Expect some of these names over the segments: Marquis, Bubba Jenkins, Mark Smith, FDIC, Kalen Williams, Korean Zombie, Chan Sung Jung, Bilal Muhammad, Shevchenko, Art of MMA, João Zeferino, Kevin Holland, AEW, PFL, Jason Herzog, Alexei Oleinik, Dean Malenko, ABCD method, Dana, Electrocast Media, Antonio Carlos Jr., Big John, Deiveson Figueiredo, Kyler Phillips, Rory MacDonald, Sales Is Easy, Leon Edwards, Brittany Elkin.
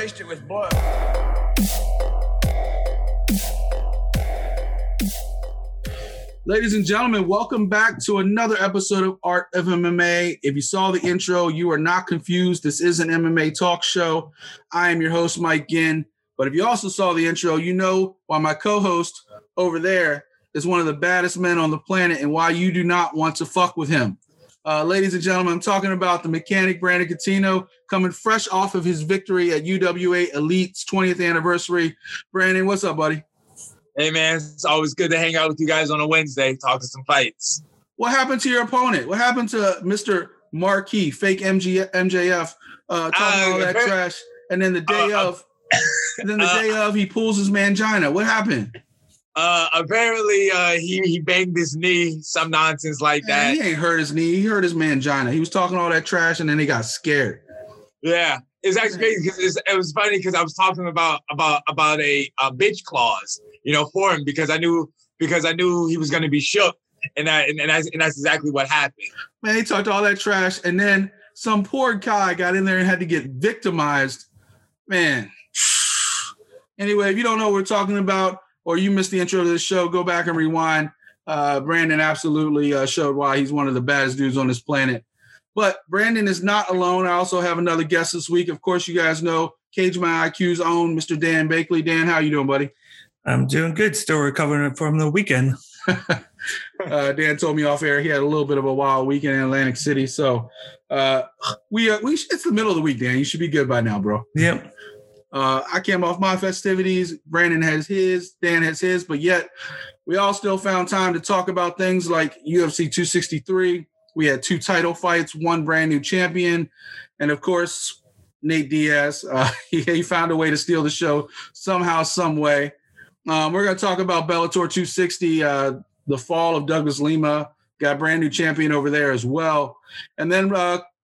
laced it with blood. Ladies and gentlemen, welcome back to another episode of Art of MMA. If you saw the intro, you are not confused. This is an MMA talk show. I am your host, Mike Ginn. But if you also saw the intro, you know why my co-host over there is one of the baddest men on the planet and why you do not want to fuck with him. Ladies and gentlemen, I'm talking about the mechanic Brandon Coutinho, coming fresh off of his victory at UWA Elite's 20th anniversary. Brandon, what's up, buddy? Hey, man, it's always good to hang out with you guys on a Wednesday, talking some fights. What happened to your opponent? What happened to Mr. Marquis, fake MJF, talking all that trash, and then the day of, he pulls his mangina. What happened? Apparently, he banged his knee, some nonsense like that. He ain't hurt his knee. He hurt his mangina. He was talking all that trash, and then he got scared. Yeah, it's actually crazy because it was funny because I was talking about a bitch clause, you know, for him because I knew he was going to be shook, and that's exactly what happened. Man, he talked all that trash, and then some poor guy got in there and had to get victimized. Man. Anyway, if you don't know what we're talking about, or you missed the intro to this show, go back and rewind. Brandon absolutely showed why he's one of the baddest dudes on this planet. But Brandon is not alone. I also have another guest this week. Of course, you guys know Cage My IQ's own Mr. Dan Bakley. Dan, how you doing, buddy? I'm doing good. Still recovering from the weekend. Dan told me off air he had a little bit of a wild weekend in Atlantic City. So it's the middle of the week, Dan. You should be good by now, bro. Yep. I came off my festivities. Brandon has his, Dan has his, but yet we all still found time to talk about things like UFC 263. We had 2 title fights, 1 brand new champion. And of course, Nate Diaz, he found a way to steal the show somehow, some way. We're going to talk about Bellator 260, the fall of Douglas Lima, got a brand new champion over there as well. And then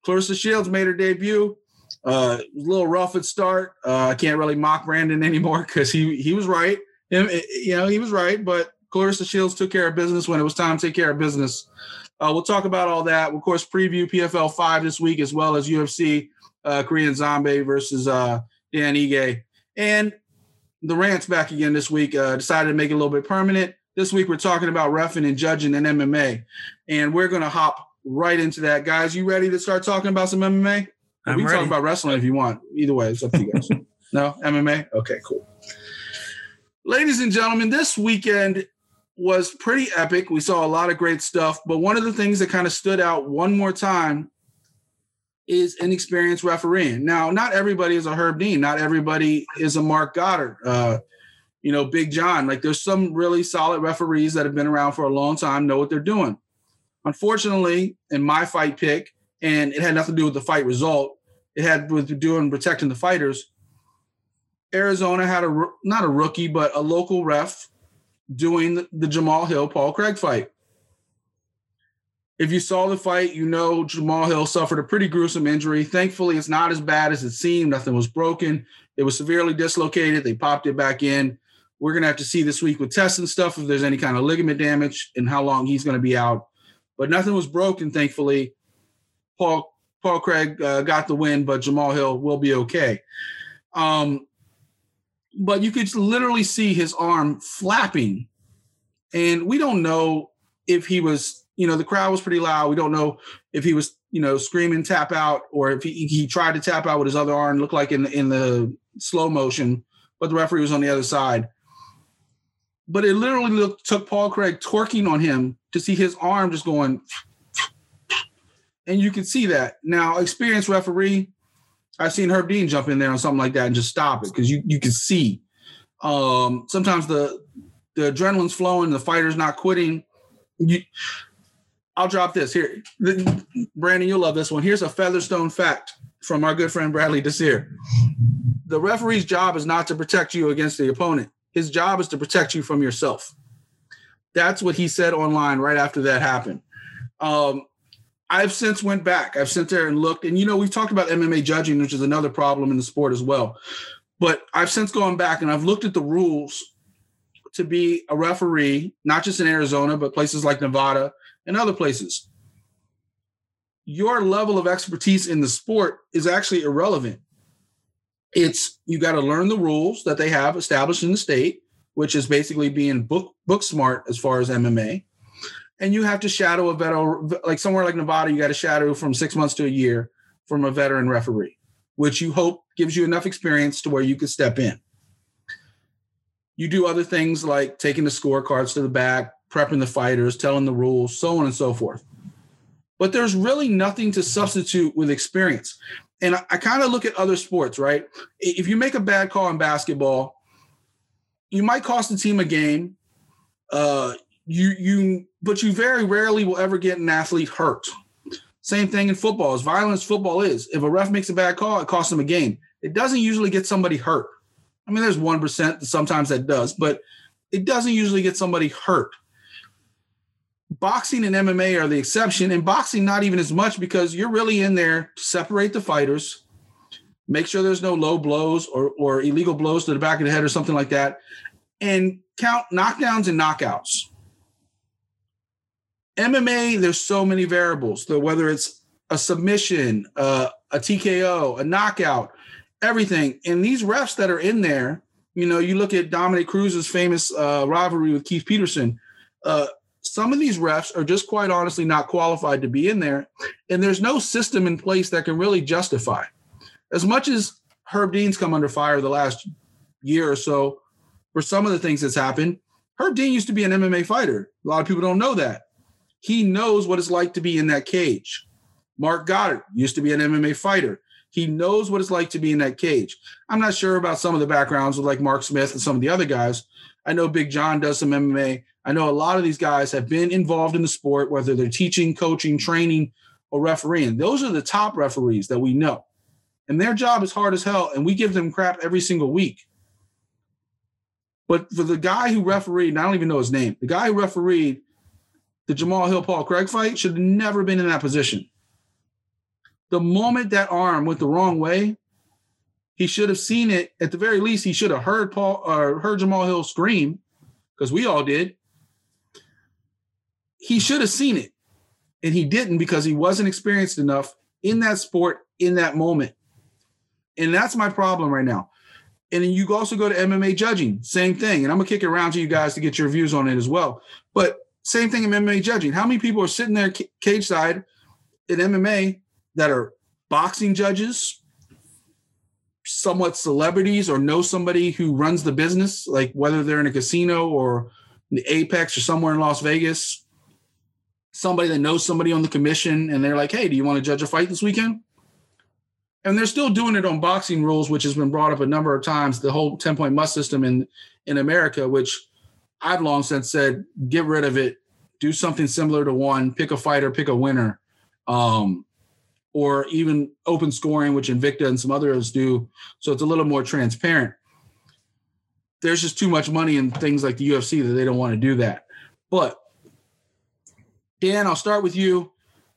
Clarissa Shields made her debut. It was a little rough at start. I can't really mock Brandon anymore because he was right. He was right, but Clarissa Shields took care of business when it was time to take care of business. We'll talk about all that. We'll, of course, preview PFL 5 this week as well as UFC Korean Zombie versus Dan Ige. And the rant's back again this week. Decided to make it a little bit permanent. This week we're talking about reffing and judging in MMA, and we're going to hop right into that. Guys, you ready to start talking about some MMA? We can talk about wrestling if you want. Either way, it's up to you guys. No? MMA? Okay, cool. Ladies and gentlemen, this weekend was pretty epic. We saw a lot of great stuff, but one of the things that kind of stood out one more time is inexperienced refereeing. Now, not everybody is a Herb Dean. Not everybody is a Mark Goddard, Big John. Like, there's some really solid referees that have been around for a long time, know what they're doing. Unfortunately, in my fight pick, and it had nothing to do with the fight result. It had to do with protecting the fighters. Arizona had not a rookie, but a local ref doing the Jamahal Hill, Paul Craig fight. If you saw the fight, you know Jamahal Hill suffered a pretty gruesome injury. Thankfully, it's not as bad as it seemed. Nothing was broken. It was severely dislocated. They popped it back in. We're going to have to see this week with tests and stuff if there's any kind of ligament damage and how long he's going to be out. But nothing was broken, thankfully. Paul Craig got the win, but Jamahal Hill will be okay. But you could literally see his arm flapping. And we don't know if he was, the crowd was pretty loud. We don't know if he was, screaming tap out or if he tried to tap out with his other arm, looked like in the slow motion, but the referee was on the other side. But it literally took Paul Craig twerking on him to see his arm just going... And you can see that. Now, experienced referee, I've seen Herb Dean jump in there on something like that and just stop it because you can see. Sometimes the adrenaline's flowing, the fighter's not quitting. I'll drop this here. Brandon, you'll love this one. Here's a Featherstone fact from our good friend Bradley Desir. The referee's job is not to protect you against the opponent. His job is to protect you from yourself. That's what he said online right after that happened. I've since went back. I've sat there and looked. And, we've talked about MMA judging, which is another problem in the sport as well. But I've since gone back and I've looked at the rules to be a referee, not just in Arizona, but places like Nevada and other places. Your level of expertise in the sport is actually irrelevant. It's you got to learn the rules that they have established in the state, which is basically being book smart as far as MMA. And you have to shadow a veteran, like somewhere like Nevada, you got to shadow from 6 months to a year from a veteran referee, which you hope gives you enough experience to where you could step in. You do other things like taking the scorecards to the back, prepping the fighters, telling the rules, so on and so forth. But there's really nothing to substitute with experience. And I kind of look at other sports, right? If you make a bad call in basketball, you might cost the team a game. But you very rarely will ever get an athlete hurt. Same thing in football. As violent as football is, if a ref makes a bad call, it costs them a game. It doesn't usually get somebody hurt. I mean, there's 1% sometimes that does, but it doesn't usually get somebody hurt. Boxing and MMA are the exception, and boxing not even as much because you're really in there to separate the fighters, make sure there's no low blows or illegal blows to the back of the head or something like that, and count knockdowns and knockouts. MMA, there's so many variables. So whether it's a submission, a TKO, a knockout, everything. And these refs that are in there, you know, you look at Dominic Cruz's famous rivalry with Keith Peterson. Some of these refs are just quite honestly not qualified to be in there. And there's no system in place that can really justify. As much as Herb Dean's come under fire the last year or so for some of the things that's happened, Herb Dean used to be an MMA fighter. A lot of people don't know that. He knows what it's like to be in that cage. Mark Goddard used to be an MMA fighter. He knows what it's like to be in that cage. I'm not sure about some of the backgrounds with like Mark Smith and some of the other guys. I know Big John does some MMA. I know a lot of these guys have been involved in the sport, whether they're teaching, coaching, training, or refereeing. Those are the top referees that we know. And their job is hard as hell, and we give them crap every single week. But for the guy who refereed, and I don't even know his name, the guy who refereed the Jamahal Hill, Paul Craig fight should have never been in that position. The moment that arm went the wrong way, he should have seen it. At the very least, he should have heard Paul or heard Jamahal Hill scream, because we all did. He should have seen it, and he didn't because he wasn't experienced enough in that sport in that moment. And that's my problem right now. And then you also go to MMA judging, same thing. And I'm gonna kick it around to you guys to get your views on it as well. But same thing in MMA judging. How many people are sitting there cage side in MMA that are boxing judges, somewhat celebrities, or know somebody who runs the business, like whether they're in a casino or the Apex or somewhere in Las Vegas, somebody that knows somebody on the commission, and they're like, hey, do you want to judge a fight this weekend? And they're still doing it on boxing rules, which has been brought up a number of times, the whole 10-point must system in America, which I've long since said, get rid of it, do something similar to one, pick a fighter, pick a winner, or even open scoring, which Invicta and some others do. So it's a little more transparent. There's just too much money in things like the UFC that they don't want to do that. But Dan, I'll start with you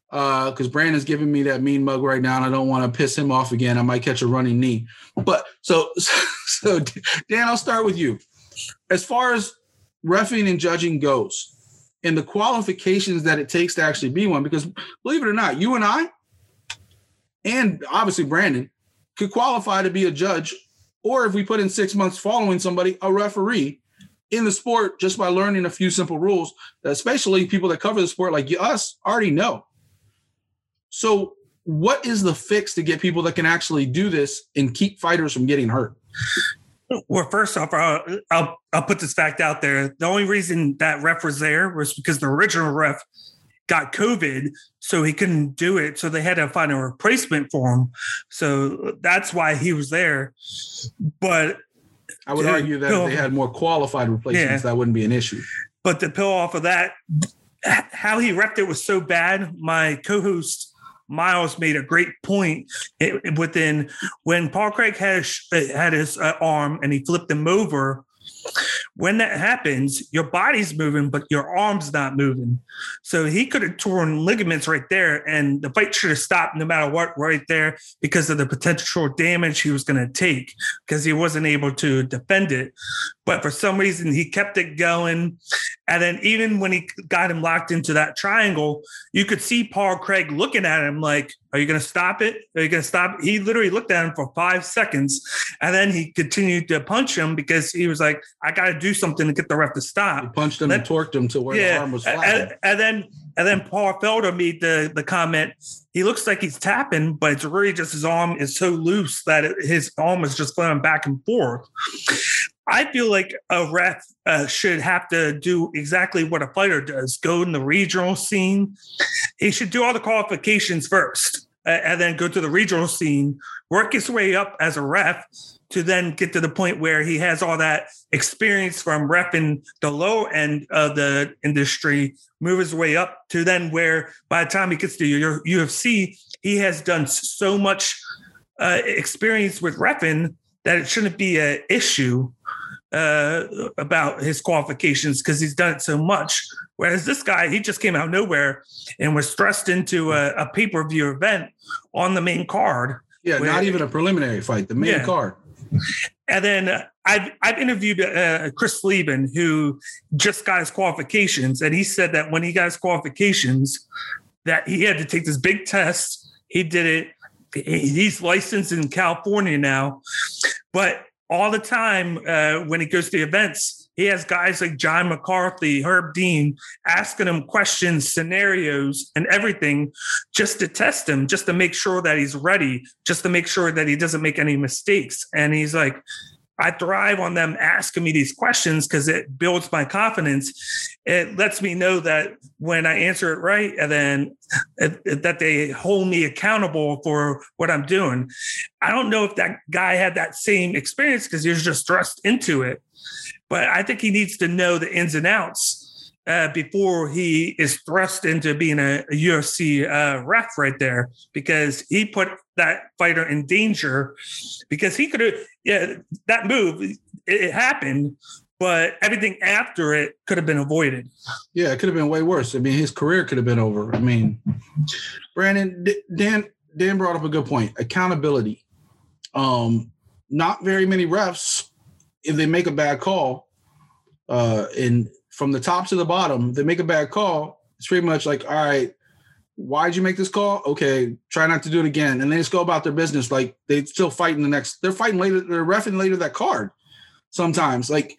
because Brandon's giving me that mean mug right now, and I don't want to piss him off again. I might catch a running knee. But so Dan, I'll start with you. As far as reffing and judging goes and the qualifications that it takes to actually be one, because believe it or not, you and I, and obviously Brandon, could qualify to be a judge, or if we put in 6 months following somebody, a referee in the sport just by learning a few simple rules, especially people that cover the sport like us already know. So what is the fix to get people that can actually do this and keep fighters from getting hurt? Well, first off, I'll put this fact out there. The only reason that ref was there was because the original ref got COVID, so he couldn't do it. So they had to find a replacement for him. So that's why he was there. But I would argue that if they had more qualified replacements, that wouldn't be an issue. But to peel off of that, how he repped it was so bad. My co-host Miles made a great point within when Paul Craig had his arm and he flipped him over. When that happens, your body's moving, but your arm's not moving. So he could have torn ligaments right there, and the fight should have stopped no matter what right there because of the potential damage he was going to take because he wasn't able to defend it. But for some reason, he kept it going. And then even when he got him locked into that triangle, you could see Paul Craig looking at him like, Are you going to stop it? Are you going to stop it? He literally looked at him for 5 seconds, and then he continued to punch him because he was like, I got to do something to get the ref to stop. He punched him and torqued him to where the arm was flat. And then Paul Felder made the comment, he looks like he's tapping, but it's really just his arm is so loose that his arm is just flying back and forth. I feel like a ref should have to do exactly what a fighter does, go in the regional scene. He should do all the qualifications first and then go to the regional scene, work his way up as a ref to then get to the point where he has all that experience from repping the low end of the industry, move his way up to then where by the time he gets to your UFC, he has done so much experience with repping that it shouldn't be an issue about his qualifications because he's done it so much. Whereas this guy, he just came out of nowhere and was thrust into a pay-per-view event on the main card. Yeah, not even a preliminary fight, the main card. And then I've interviewed Chris Lieben, who just got his qualifications, and he said that when he got his qualifications, that he had to take this big test. He did it. He's licensed in California now, but all the time when he goes to events, he has guys like John McCarthy, Herb Dean, asking him questions, scenarios, and everything just to test him, just to make sure that he's ready, just to make sure that he doesn't make any mistakes. And he's like, I thrive on them asking me these questions because it builds my confidence. It lets me know that when I answer it right, and then that they hold me accountable for what I'm doing. I don't know if that guy had that same experience because he was just thrust into it. But I think he needs to know the ins and outs before he is thrust into being a UFC ref right there, because he put that fighter in danger because he could have, that move, it happened, but everything after it could have been avoided. Yeah, it could have been way worse. I mean, his career could have been over. I mean, Brandon, Dan brought up a good point. Accountability. Not very many refs, if they make a bad call, and from the top to the bottom, they make a bad call, it's pretty much like, all right, why'd you make this call? Okay, try not to do it again. And they just go about their business. Like they still fighting they're fighting later. They're reffing later that card sometimes. Like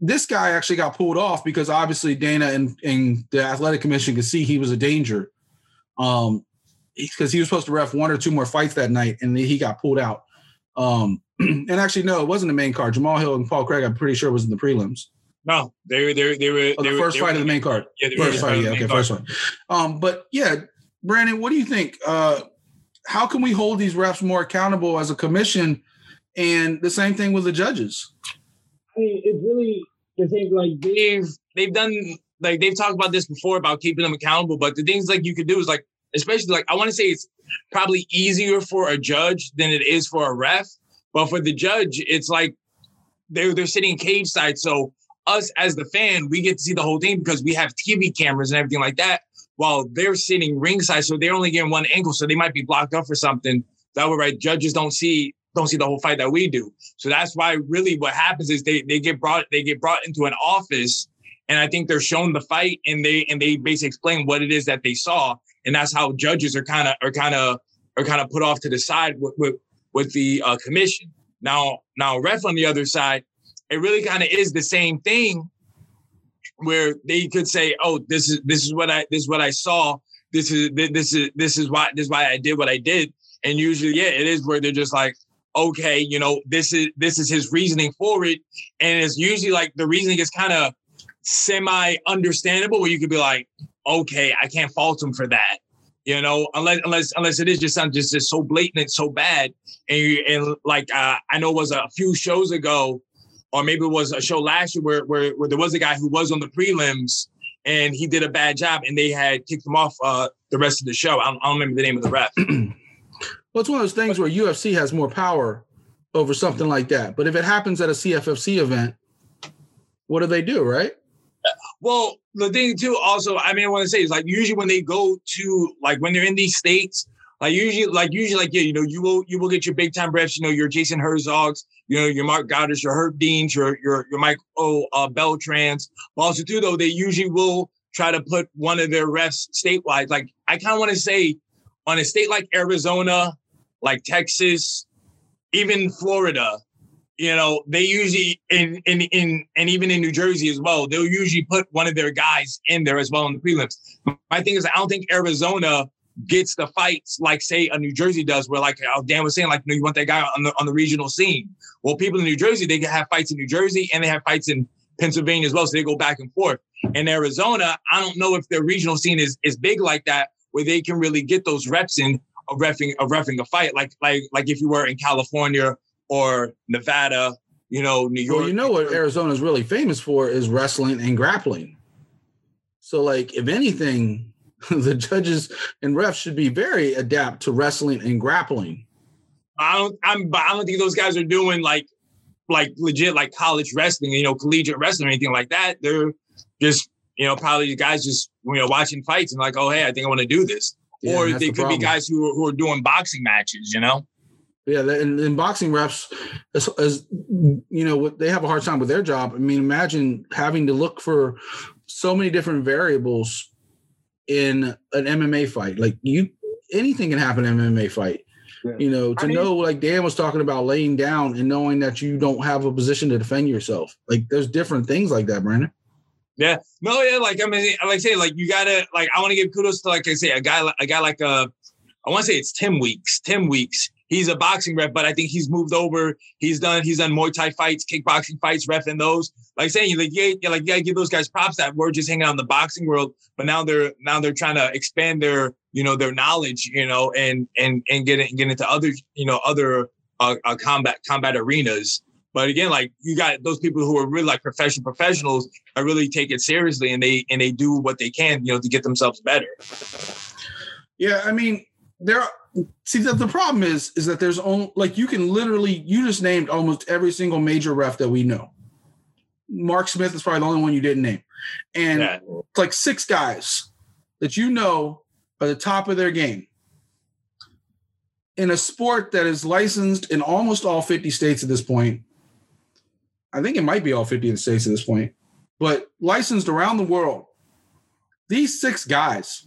this guy actually got pulled off because obviously Dana and the athletic commission could see he was a danger. Because he was supposed to ref one or two more fights that night and he got pulled out. And actually, no, it wasn't the main card. Jamahal Hill and Paul Craig, I'm pretty sure, was in the prelims. No, they were the first fight of the main card. Yeah, first fight. Yeah, okay, first one. But yeah, Brandon, what do you think? How can we hold these refs more accountable as a commission? And the same thing with the judges. I mean, it's really the thing. Like they've done, like they've talked about this before about keeping them accountable. But the things like you could do is like, especially like I want to say it's probably easier for a judge than it is for a ref. But for the judge, it's like they're sitting cage side, so us as the fan, we get to see the whole thing because we have TV cameras and everything like that while they're sitting ringside. So they're only getting one angle. So they might be blocked up for something. That way, right, judges don't see the whole fight that we do. So that's why really what happens is they get brought into an office, and I think they're shown the fight and they basically explain what it is that they saw. And that's how judges are kind of put off to the side with the commission. Now ref on the other side, it really kind of is the same thing, where they could say, "Oh, this is what I saw. This is why I did what I did." And usually, yeah, it is where they're just like, "Okay, you know, this is his reasoning for it," and it's usually like the reasoning is kind of semi-understandable, where you could be like, "Okay, I can't fault him for that," you know, unless it is just something just so blatant and so bad. And I know it was a few shows ago, or maybe it was a show last year where there was a guy who was on the prelims and he did a bad job and they had kicked him off the rest of the show. I don't remember the name of the ref. Well, it's one of those things where UFC has more power over something like that. But if it happens at a CFFC event, what do they do, right? Well, the thing too, also, I mean, I want to say is like usually when they go to like when they're in these states, Like, yeah, you know, you will get your big time refs, you know, your Jason Herzogs, you know, your Mark Goddard, your Herb Deans, your Mike Beltrans. But also too, though, they usually will try to put one of their refs statewide. Like, I kind of want to say on a state like Arizona, like Texas, even Florida, you know, they usually and even in New Jersey as well, they'll usually put one of their guys in there as well in the prelims. My thing is, I don't think Arizona gets the fights like, say, a New Jersey does, where, like Dan was saying, like, you know, you want that guy on the regional scene. Well, people in New Jersey, they have fights in New Jersey and they have fights in Pennsylvania as well, so they go back and forth. In Arizona, I don't know if their regional scene is big like that, where they can really get those reps in of reffing a fight, like if you were in California or Nevada, you know, New York. Well, you know what Arizona is really famous for is wrestling and grappling. So, like, if anything, the judges and refs should be very adept to wrestling and grappling. I don't think those guys are doing like legit, like college wrestling, you know, collegiate wrestling or anything like that. They're just, you know, probably guys just, you know, watching fights and like, oh, hey, I think I want to do this. Yeah, or they could be guys who are doing boxing matches, you know? Yeah. And boxing refs, as you know, they have a hard time with their job. I mean, imagine having to look for so many different variables in an MMA fight. Like, anything can happen in an MMA fight. You know, like Dan was talking about, laying down and knowing that you don't have a position to defend yourself. Like, there's different things like that, Brandon. Yeah. No, yeah. Like, I mean, like I say, like, you gotta, like, I want to give kudos to, like I say, a guy like, I want to say it's Tim Weeks. He's a boxing ref, but I think he's moved over. He's done Muay Thai fights, kickboxing fights, refing those. Like saying, like, yeah, like, you gotta give those guys props that were just hanging out in the boxing world, but now they're trying to expand their, you know, their knowledge, you know, and get into other, you know, other combat arenas. But again, like, you got those people who are really like professionals that really take it seriously and they do what they can, you know, to get themselves better. Yeah, I mean, the problem is that there's only, like, you just named almost every single major ref that we know. Mark Smith is probably the only one you didn't name. And yeah, it's like six guys that, you know, are the top of their game in a sport that is licensed in almost all 50 states at this point. I think it might be all 50 states at this point, but licensed around the world. These six guys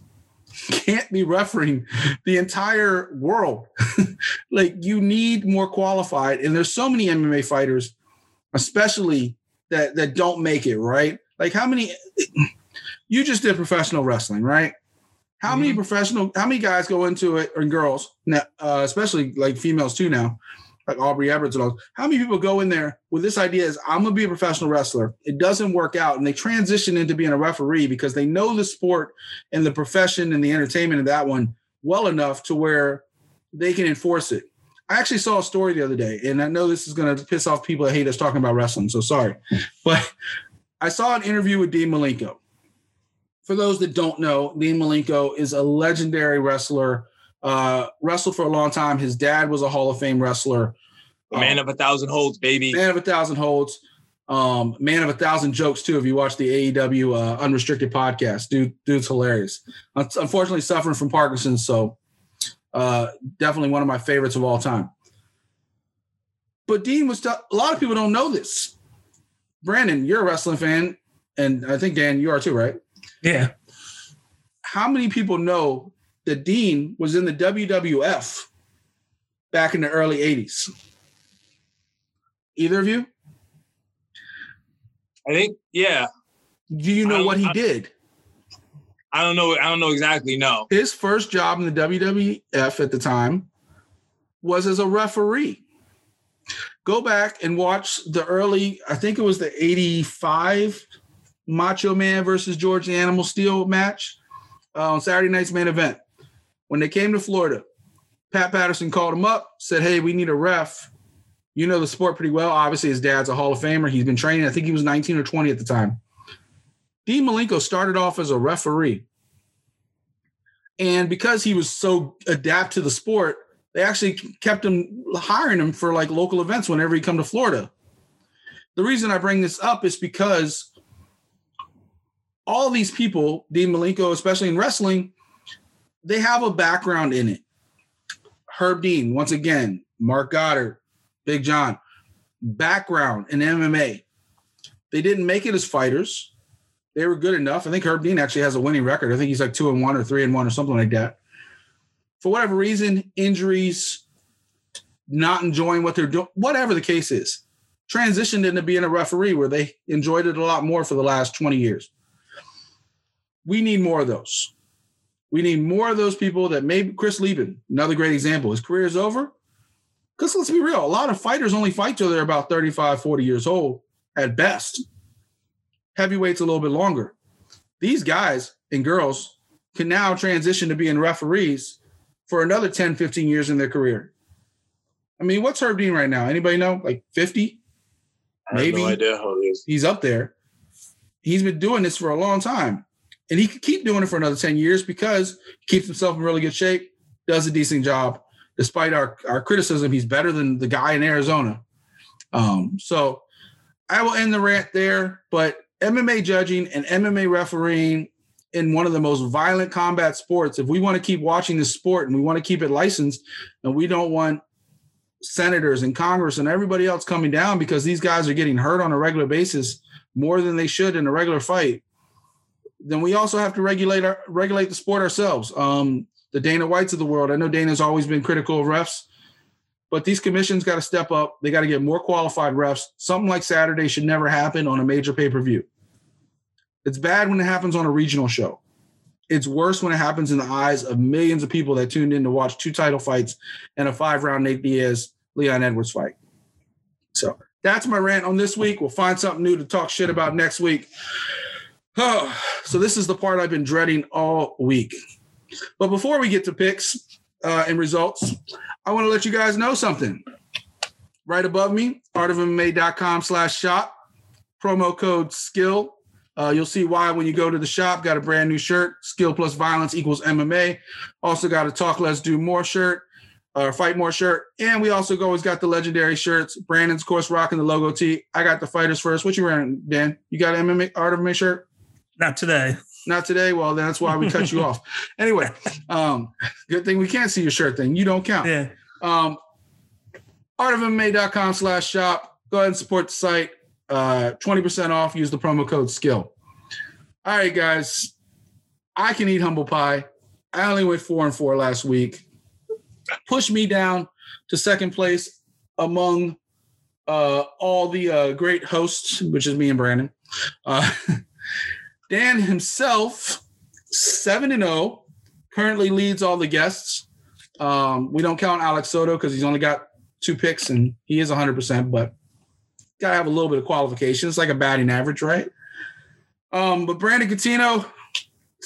can't be refereeing the entire world. Like, you need more qualified. And there's so many MMA fighters, especially that don't make it, right? Like, how many, you just did professional wrestling, right? How many guys go into it, and girls now, especially like females too now, like Aubrey Edwards and all. How many people go in there with this idea is, I'm going to be a professional wrestler. It doesn't work out, and they transition into being a referee because they know the sport and the profession and the entertainment of that one well enough to where they can enforce it. I actually saw a story the other day, and I know this is going to piss off people that hate us talking about wrestling, so sorry. But I saw an interview with Dean Malenko. For those that don't know, Dean Malenko is a legendary wrestler, wrestled for a long time. His dad was a Hall of Fame wrestler. Man of 1,000 holds, baby. Man of 1,000 holds. Man of 1,000 jokes, too, if you watch the AEW Unrestricted podcast. Dude's hilarious. Unfortunately, suffering from Parkinson's, so... definitely one of my favorites of all time. But Dean was a lot of people don't know this. Brandon, you're a wrestling fan, and I think Dan, you are too, right? Yeah. How many people know that Dean was in the WWF back in the early 80s? Either of you? I think, yeah. Do you know what he did? I don't know exactly, no. His first job in the WWF at the time was as a referee. Go back and watch the early, I think it was the 85 Macho Man versus George the Animal Steel match on Saturday night's main event. When they came to Florida, Pat Patterson called him up, said, hey, we need a ref. You know the sport pretty well. Obviously, his dad's a Hall of Famer. He's been training. I think he was 19 or 20 at the time. Dean Malenko started off as a referee. And because he was so adept to the sport, they actually kept hiring him for like local events whenever he come to Florida. The reason I bring this up is because all these people, Dean Malenko, especially in wrestling, they have a background in it. Herb Dean, once again, Mark Goddard, Big John, background in MMA. They didn't make it as fighters. They were good enough. I think Herb Dean actually has a winning record. I think he's like 2-1 or 3-1 or something like that. for whatever reason, injuries, not enjoying what they're doing, whatever the case is, transitioned into being a referee where they enjoyed it a lot more for the last 20 years. We need more of those. We need more of those people that maybe Chris Lieben, another great example. His career is over. Because let's be real, a lot of fighters only fight till they're about 35, 40 years old at best. Heavyweight's a little bit longer. These guys and girls can now transition to being referees for another 10, 15 years in their career. I mean, what's Herb Dean right now? Anybody know? Like 50? Maybe. I have no idea how it is. He's up there. He's been doing this for a long time. And he could keep doing it for another 10 years because he keeps himself in really good shape, does a decent job. Despite our criticism, he's better than the guy in Arizona. So I will end the rant there. But MMA judging and MMA refereeing in one of the most violent combat sports, if we want to keep watching this sport and we want to keep it licensed and we don't want senators and Congress and everybody else coming down because these guys are getting hurt on a regular basis more than they should in a regular fight, then we also have to regulate the sport ourselves. The Dana Whites of the world. I know Dana's always been critical of refs, but these commissions got to step up. They got to get more qualified refs. Something like Saturday should never happen on a major pay-per-view. It's bad when it happens on a regional show. It's worse when it happens in the eyes of millions of people that tuned in to watch two title fights and a 5-round Nate Diaz, Leon Edwards fight. So that's my rant on this week. We'll find something new to talk shit about next week. Oh, so this is the part I've been dreading all week. But before we get to picks and results, I want to let you guys know something. Right above me, artofmma.com/shop, promo code SKILL. You'll see why when you go to the shop. Got a brand new shirt, Skill Plus Violence Equals MMA. Also got a Talk Less Do More shirt, Fight More shirt. And we also always got the legendary shirts. Brandon's, of course, rocking the logo tee. I got the Fighters First. What you wearing, Dan? You got an MMA, Art of MMA shirt? Not today. Not today. Well, then that's why we cut you off. Anyway, good thing we can't see your shirt thing. You don't count. Yeah. Artofmma.com/shop. Go ahead and support the site. 20% off. Use the promo code SKILL. All right, guys. I can eat humble pie. I only went 4-4 last week. Pushed me down to second place among all the great hosts, which is me and Brandon. Dan himself, 7-0, currently leads all the guests. We don't count Alex Soto because he's only got 2 picks and he is 100%, but got to have a little bit of qualification. It's like a batting average, right? But Brandon Coutinho,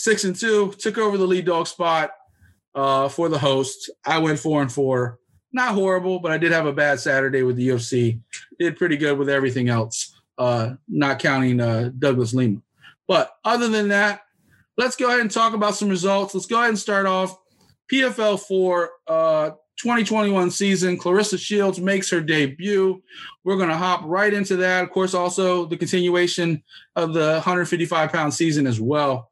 6-2, took over the lead dog spot for the host. I went 4-4. Not horrible, but I did have a bad Saturday with the UFC. Did pretty good with everything else, not counting Douglas Lima. But other than that, let's go ahead and talk about some results. Let's go ahead and start off. PFL 4 2021 season. Clarissa Shields makes her debut. We're going to hop right into that. Of course, also the continuation of the 155-pound season as well.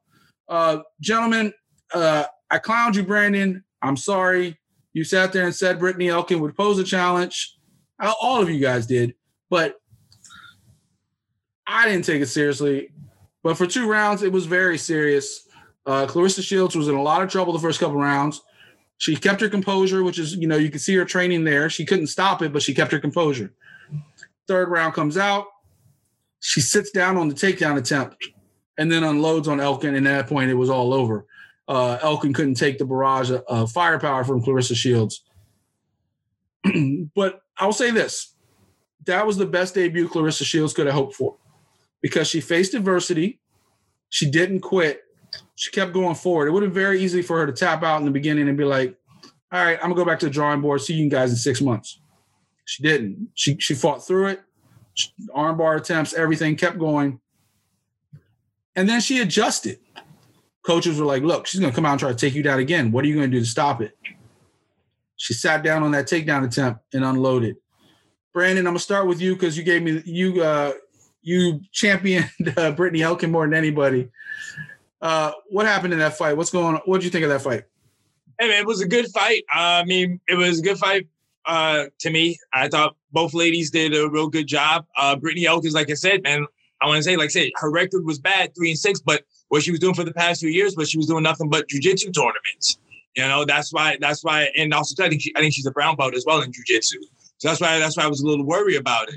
Gentlemen, I clowned you, Brandon. I'm sorry. You sat there and said Brittany Elkin would pose a challenge. All of you guys did. But I didn't take it seriously. But for 2 rounds, it was very serious. Clarissa Shields was in a lot of trouble the first couple rounds. She kept her composure, which is, you know, you can see her training there. She couldn't stop it, but she kept her composure. Third round comes out. She sits down on the takedown attempt and then unloads on Elkin. And at that point, it was all over. Elkin couldn't take the barrage of firepower from Clarissa Shields. But I'll say this. That was the best debut Clarissa Shields could have hoped for. Because she faced adversity, she didn't quit, she kept going forward. It would have been very easy for her to tap out in the beginning and be like, all right, I'm going to go back to the drawing board, see you guys in 6 months. She didn't. She fought through it, armbar attempts, everything, kept going. And then she adjusted. Coaches were like, look, she's going to come out and try to take you down again. What are you going to do to stop it? She sat down on that takedown attempt and unloaded. Brandon, I'm going to start with you because you gave me – you championed Brittany Elkin more than anybody. What happened in that fight? What's going on? What did you think of that fight? Hey, man, it was a good fight. I mean, it was a good fight to me. I thought both ladies did a real good job. Brittany Elkins, like I said, man, I want to say, like I said, her record was bad, 3-6, but what she was doing for the past few years was she was doing nothing but jiu-jitsu tournaments. You know, that's why, and also I think she's a brown belt as well in jiu-jitsu. So that's why I was a little worried about it.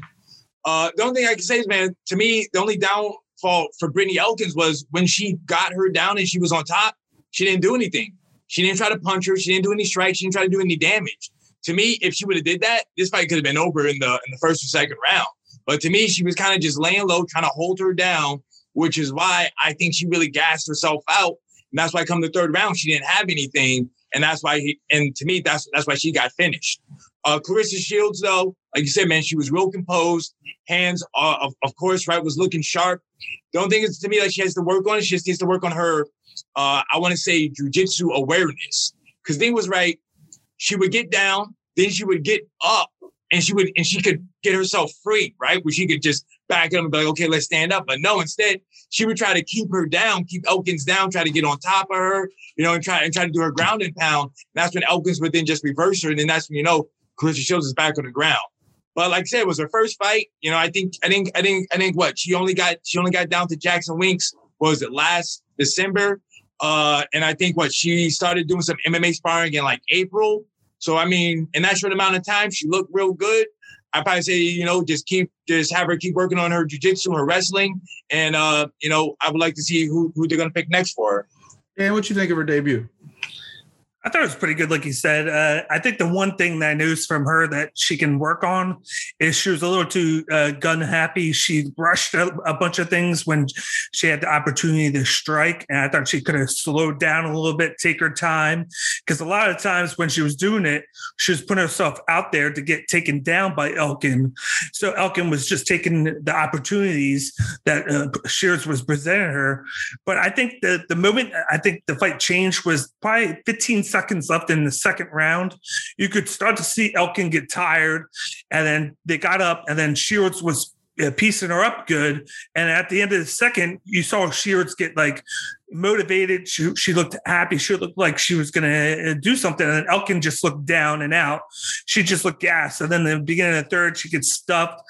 The only thing I can say is, man, to me, the only downfall for Brittany Elkins was when she got her down and she was on top, she didn't do anything. She didn't try to punch her. She didn't do any strikes. She didn't try to do any damage. To me, if she would have did that, this fight could have been over in the first or second round. But to me, she was kind of just laying low, trying to hold her down, which is why I think she really gassed herself out. And that's why come the third round, she didn't have anything. And that's why, to me, that's why she got finished. Clarissa Shields, though, like you said, man, she was real composed. Hands, of course, right, was looking sharp. The only thing is, to me, like, she has to work on it. She just needs to work on her, I want to say, jiu-jitsu awareness. Because Dean was right. She would get down, then she would get up, and she could get herself free, right? Where she could just back up and be like, okay, let's stand up. But no, instead, she would try to keep her down, keep Elkins down, try to get on top of her, you know, and try to do her ground and pound. And that's when Elkins would then just reverse her, and then that's when, you know, Clarissa Shields is back on the ground. But like I said, it was her first fight. You know, I think what she only got down to Jackson Winks, what was it, last December? And I think she started doing some MMA sparring in like April. So, I mean, in that short amount of time, she looked real good. I probably say, you know, just have her keep working on her jiu-jitsu, her wrestling. And, you know, I would like to see who they're going to pick next for her. Dan, what you think of her debut? I thought it was pretty good, like you said. I think the one thing that I noticed from her that she can work on is she was a little too gun happy. She rushed a bunch of things when she had the opportunity to strike, and I thought she could have slowed down a little bit, take her time, because a lot of times when she was doing it, she was putting herself out there to get taken down by Elkin. So Elkin was just taking the opportunities that Shears was presenting her. But I think the moment I think the fight changed was probably 15 seconds left in the second round. You could start to see Elkin get tired, and then they got up, and then Shields was piecing her up good. And at the end of the second, you saw Shields get like motivated. She looked happy. She looked like she was going to do something. And then Elkin just looked down and out. She just looked gassed. And then the beginning of the third, she gets stuffed,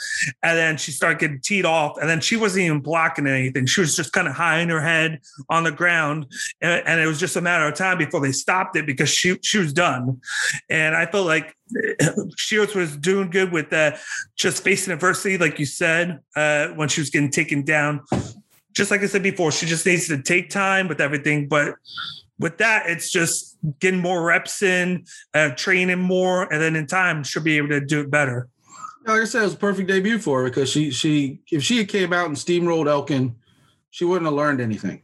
and then she started getting teed off. And then she wasn't even blocking anything. She was just kind of high in her head on the ground. And it was just a matter of time before they stopped it, because she was done. And I felt like Shields was doing good with just facing adversity, like you said, when she was getting taken down. Just like I said before, she just needs to take time with everything. But with that, it's just getting more reps in, training more, and then in time, she'll be able to do it better. Like I said, it was a perfect debut for her, because if she had came out and steamrolled Elkin, she wouldn't have learned anything.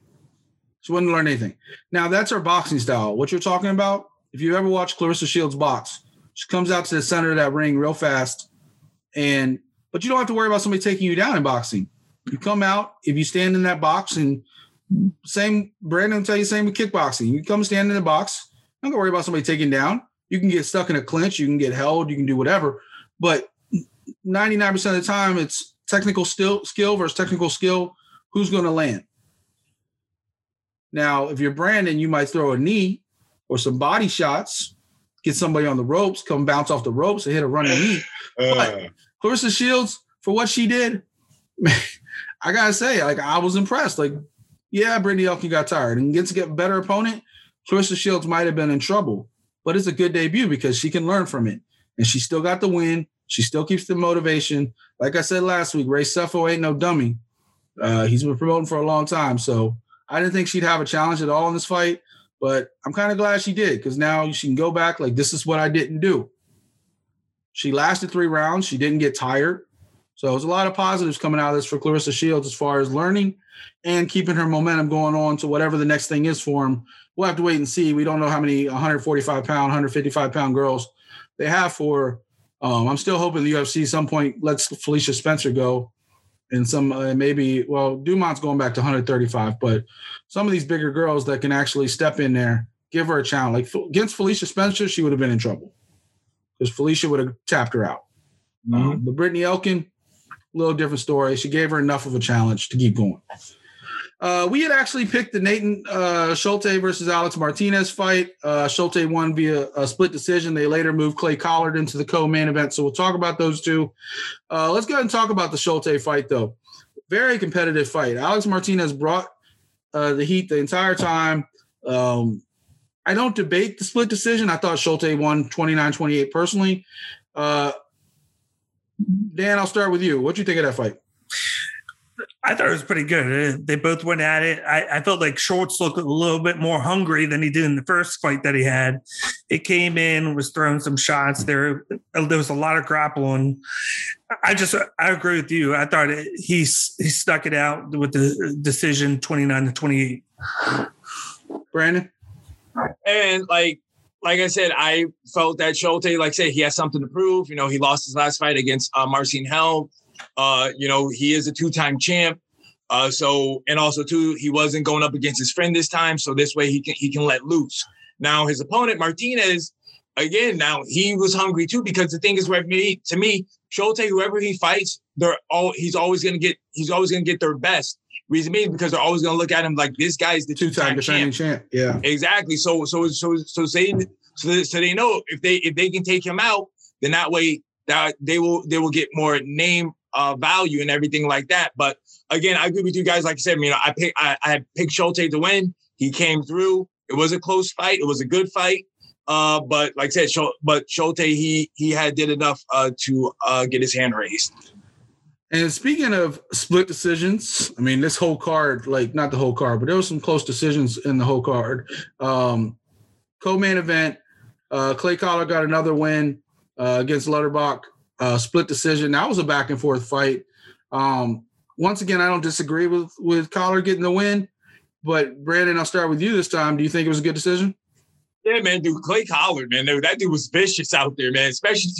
She wouldn't have learned anything. Now, that's her boxing style. What you're talking about, if you ever watch Clarissa Shields box, she comes out to the center of that ring real fast. But you don't have to worry about somebody taking you down in boxing. You come out, if you stand in that box, and same, Brandon will tell you same with kickboxing. You come stand in the box, I'm not going to worry about somebody taking down. You can get stuck in a clinch, you can get held, you can do whatever. But 99% of the time, it's technical skill versus technical skill. Who's going to land? Now, if you're Brandon, you might throw a knee or some body shots, get somebody on the ropes, come bounce off the ropes and hit a running knee. But Clarissa Shields, for what she did, man, I got to say, like, I was impressed. Like, yeah, Brittany Elkin got tired. And gets to get a better opponent, Clarissa Shields might have been in trouble. But it's a good debut, because she can learn from it. And she still got the win. She still keeps the motivation. Like I said last week, Ray Seffo ain't no dummy. He's been promoting for a long time. So I didn't think she'd have a challenge at all in this fight. But I'm kind of glad she did, because now she can go back like, this is what I didn't do. She lasted 3 rounds. She didn't get tired. So there's a lot of positives coming out of this for Clarissa Shields, as far as learning and keeping her momentum going on to whatever the next thing is for him. We'll have to wait and see. We don't know how many 145-pound, 155-pound girls they have for. I'm still hoping the UFC at some point lets Felicia Spencer go, and some Dumont's going back to 135, but some of these bigger girls that can actually step in there, give her a challenge. Like against Felicia Spencer, she would have been in trouble, because Felicia would have tapped her out. Mm-hmm. But Brittany Elkin, little different story. She gave her enough of a challenge to keep going. We had actually picked the Nathan Schulte versus Alex Martinez fight. Schulte won via a split decision. They later moved Clay Collard into the co-main event, so we'll talk about those two. Let's go ahead and talk about the Schulte fight, though. Very competitive fight. Alex Martinez brought the heat the entire time. I don't debate the split decision. I thought Schulte won 29-28 personally. Dan, I'll start with you. What'd you think of that fight? I thought it was pretty good. They both went at it. I felt like Schultz looked a little bit more hungry than he did in the first fight that he had. It came in, was throwing some shots. There was a lot of grappling. I agree with you. I thought he stuck it out with the decision 29-28. Brandon? And like I said, I felt that Schulte, like I said, he has something to prove. You know, he lost his last fight against Marcin Hell. You know, he is a two-time champ. So, and also too, he wasn't going up against his friend this time. So this way he can let loose. Now his opponent, Martinez, again, now he was hungry too, because the thing is to me, Schulte, whoever he fights, he's always going to get their best. Reason being, because they're always going to look at him like this guy's the two-time defending champ. Yeah, exactly. So they know if they can take him out, then that way that they will get more name value and everything like that. But again, I agree with you guys. Like I said, you know, I picked Schulte to win. He came through. It was a close fight. It was a good fight. But like I said, Schulte he did enough to get his hand raised. And speaking of split decisions, I mean, this whole card, like not the whole card, but there were some close decisions in the whole card. Co-main event, Clay Collard got another win against Lutterbach, split decision. That was a back and forth fight. Once again, I don't disagree with Collard getting the win, but Brandon, I'll start with you this time. Do you think it was a good decision? Yeah, man, dude, Clay Collard, man, that dude was vicious out there, man. Especially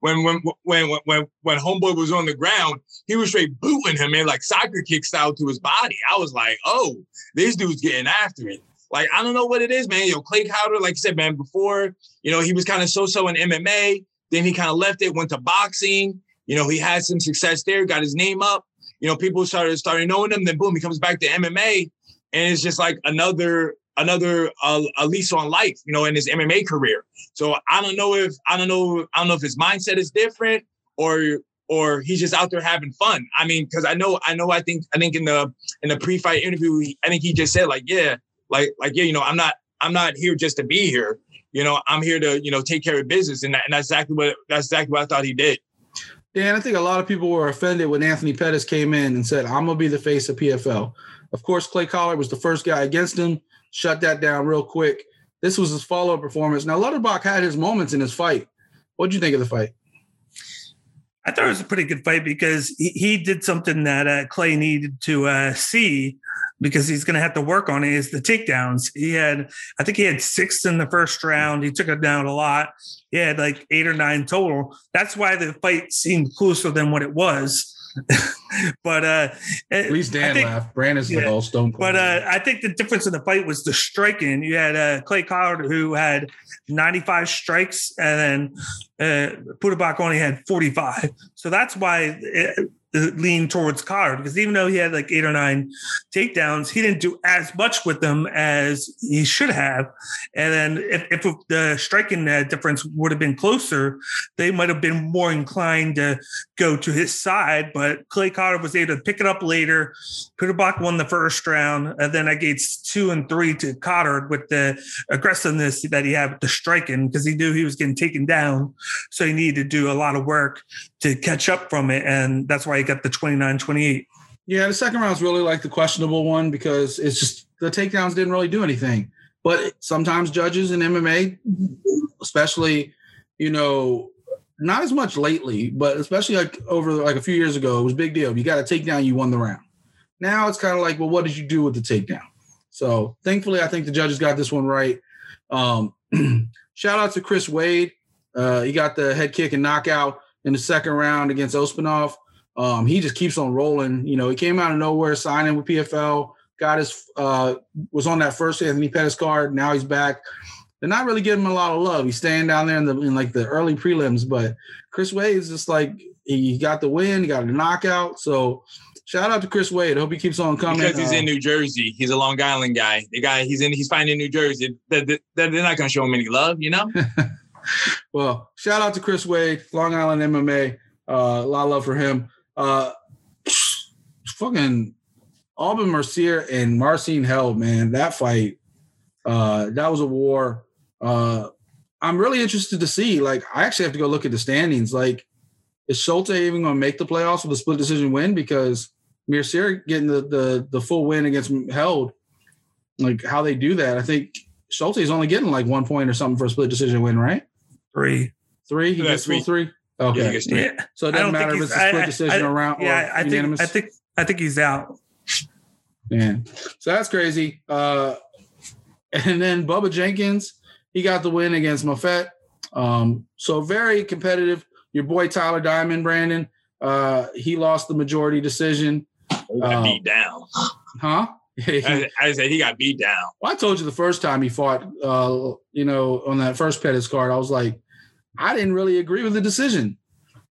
when homeboy was on the ground, he was straight booting him, man, like soccer kick style to his body. I was like, oh, this dude's getting after it. Like, I don't know what it is, man. You know, Clay Collard, like I said, man, before, you know, he was kind of so-so in MMA. Then he kind of left it, went to boxing. You know, he had some success there, got his name up. You know, people started knowing him. Then boom, he comes back to MMA, and it's just like another lease on life, you know, in his MMA career. So I don't know if his mindset is different or he's just out there having fun. I mean, because I think in the pre-fight interview, I think he just said like, yeah, you know, I'm not here just to be here. You know, I'm here to, you know, take care of business. And that's exactly what I thought he did. Yeah, and I think a lot of people were offended when Anthony Pettis came in and said, I'm going to be the face of PFL. Of course, Clay Collard was the first guy against him. Shut that down real quick. This was his follow-up performance. Now, Lutterbach had his moments in his fight. What did you think of the fight? I thought it was a pretty good fight because he did something that Clay needed to see, because he's going to have to work on it, is the takedowns. I think he had 6 in the first round. He took it down a lot. He had like 8 or 9 total. That's why the fight seemed closer than what it was. But at least Dan laughed. Brandon's like all stone cold. But I think the difference in the fight was the striking. You had Clay Collard, who had 95 strikes, and then Putabach only had 45. So that's why it leaned towards Collard, because even though he had like 8 or 9 takedowns, he didn't do as much with them as he should have. And then if the striking difference would have been closer, they might have been more inclined to go to his side. But Clay Collard was able to pick it up later. Putabach won the first round, and then I gave 2 and 3 to Collard with the aggressiveness that he had with the striking, because he knew he was getting taken down, so he needed to do a lot of work to catch up from it, and that's why he got the 29-28. Yeah, the second round is really like the questionable one, because it's just the takedowns didn't really do anything. But sometimes judges in MMA, especially, you know, not as much lately, but especially like over like a few years ago, it was a big deal. If you got a takedown, you won the round. Now it's kind of like, well, what did you do with the takedown? So thankfully, I think the judges got this one right. Shout out to Chris Wade. He got the head kick and knockout in the second round against Ospinov. He just keeps on rolling. You know, he came out of nowhere, signing with PFL, got his was on that first Anthony Pettis card. Now he's back. They're not really giving him a lot of love. He's staying down there in like the early prelims, but Chris Wade is just like, he got the win, he got a knockout. So shout out to Chris Wade. I hope he keeps on coming. Because he's in New Jersey. He's a Long Island guy. The guy he's fighting in New Jersey. They're not going to show him any love, you know? Well, shout out to Chris Wade, Long Island MMA. A lot of love for him. Fucking Alban Mercier and Marcin Held, man. That fight That was a war. I'm really interested to see, like, I actually have to go look at the standings. Like, is Schulte even going to make the playoffs with a split decision win? Because Mirsir getting the full win against Held, like how they do that. I think Schulte is only getting like 1 point or something for a split decision win, right? Three. He gets three. Okay. Yeah. So it doesn't matter if it's a split decision or round. Yeah, or unanimous. I think he's out. Man, so that's crazy. And then Bubba Jenkins, he got the win against Mofet. So very competitive. Your boy Tyler Diamond, Brandon, he lost the majority decision. He got beat down. Huh? I said he got beat down. Well, I told you the first time he fought, on that first Pettis card, I was like, I didn't really agree with the decision.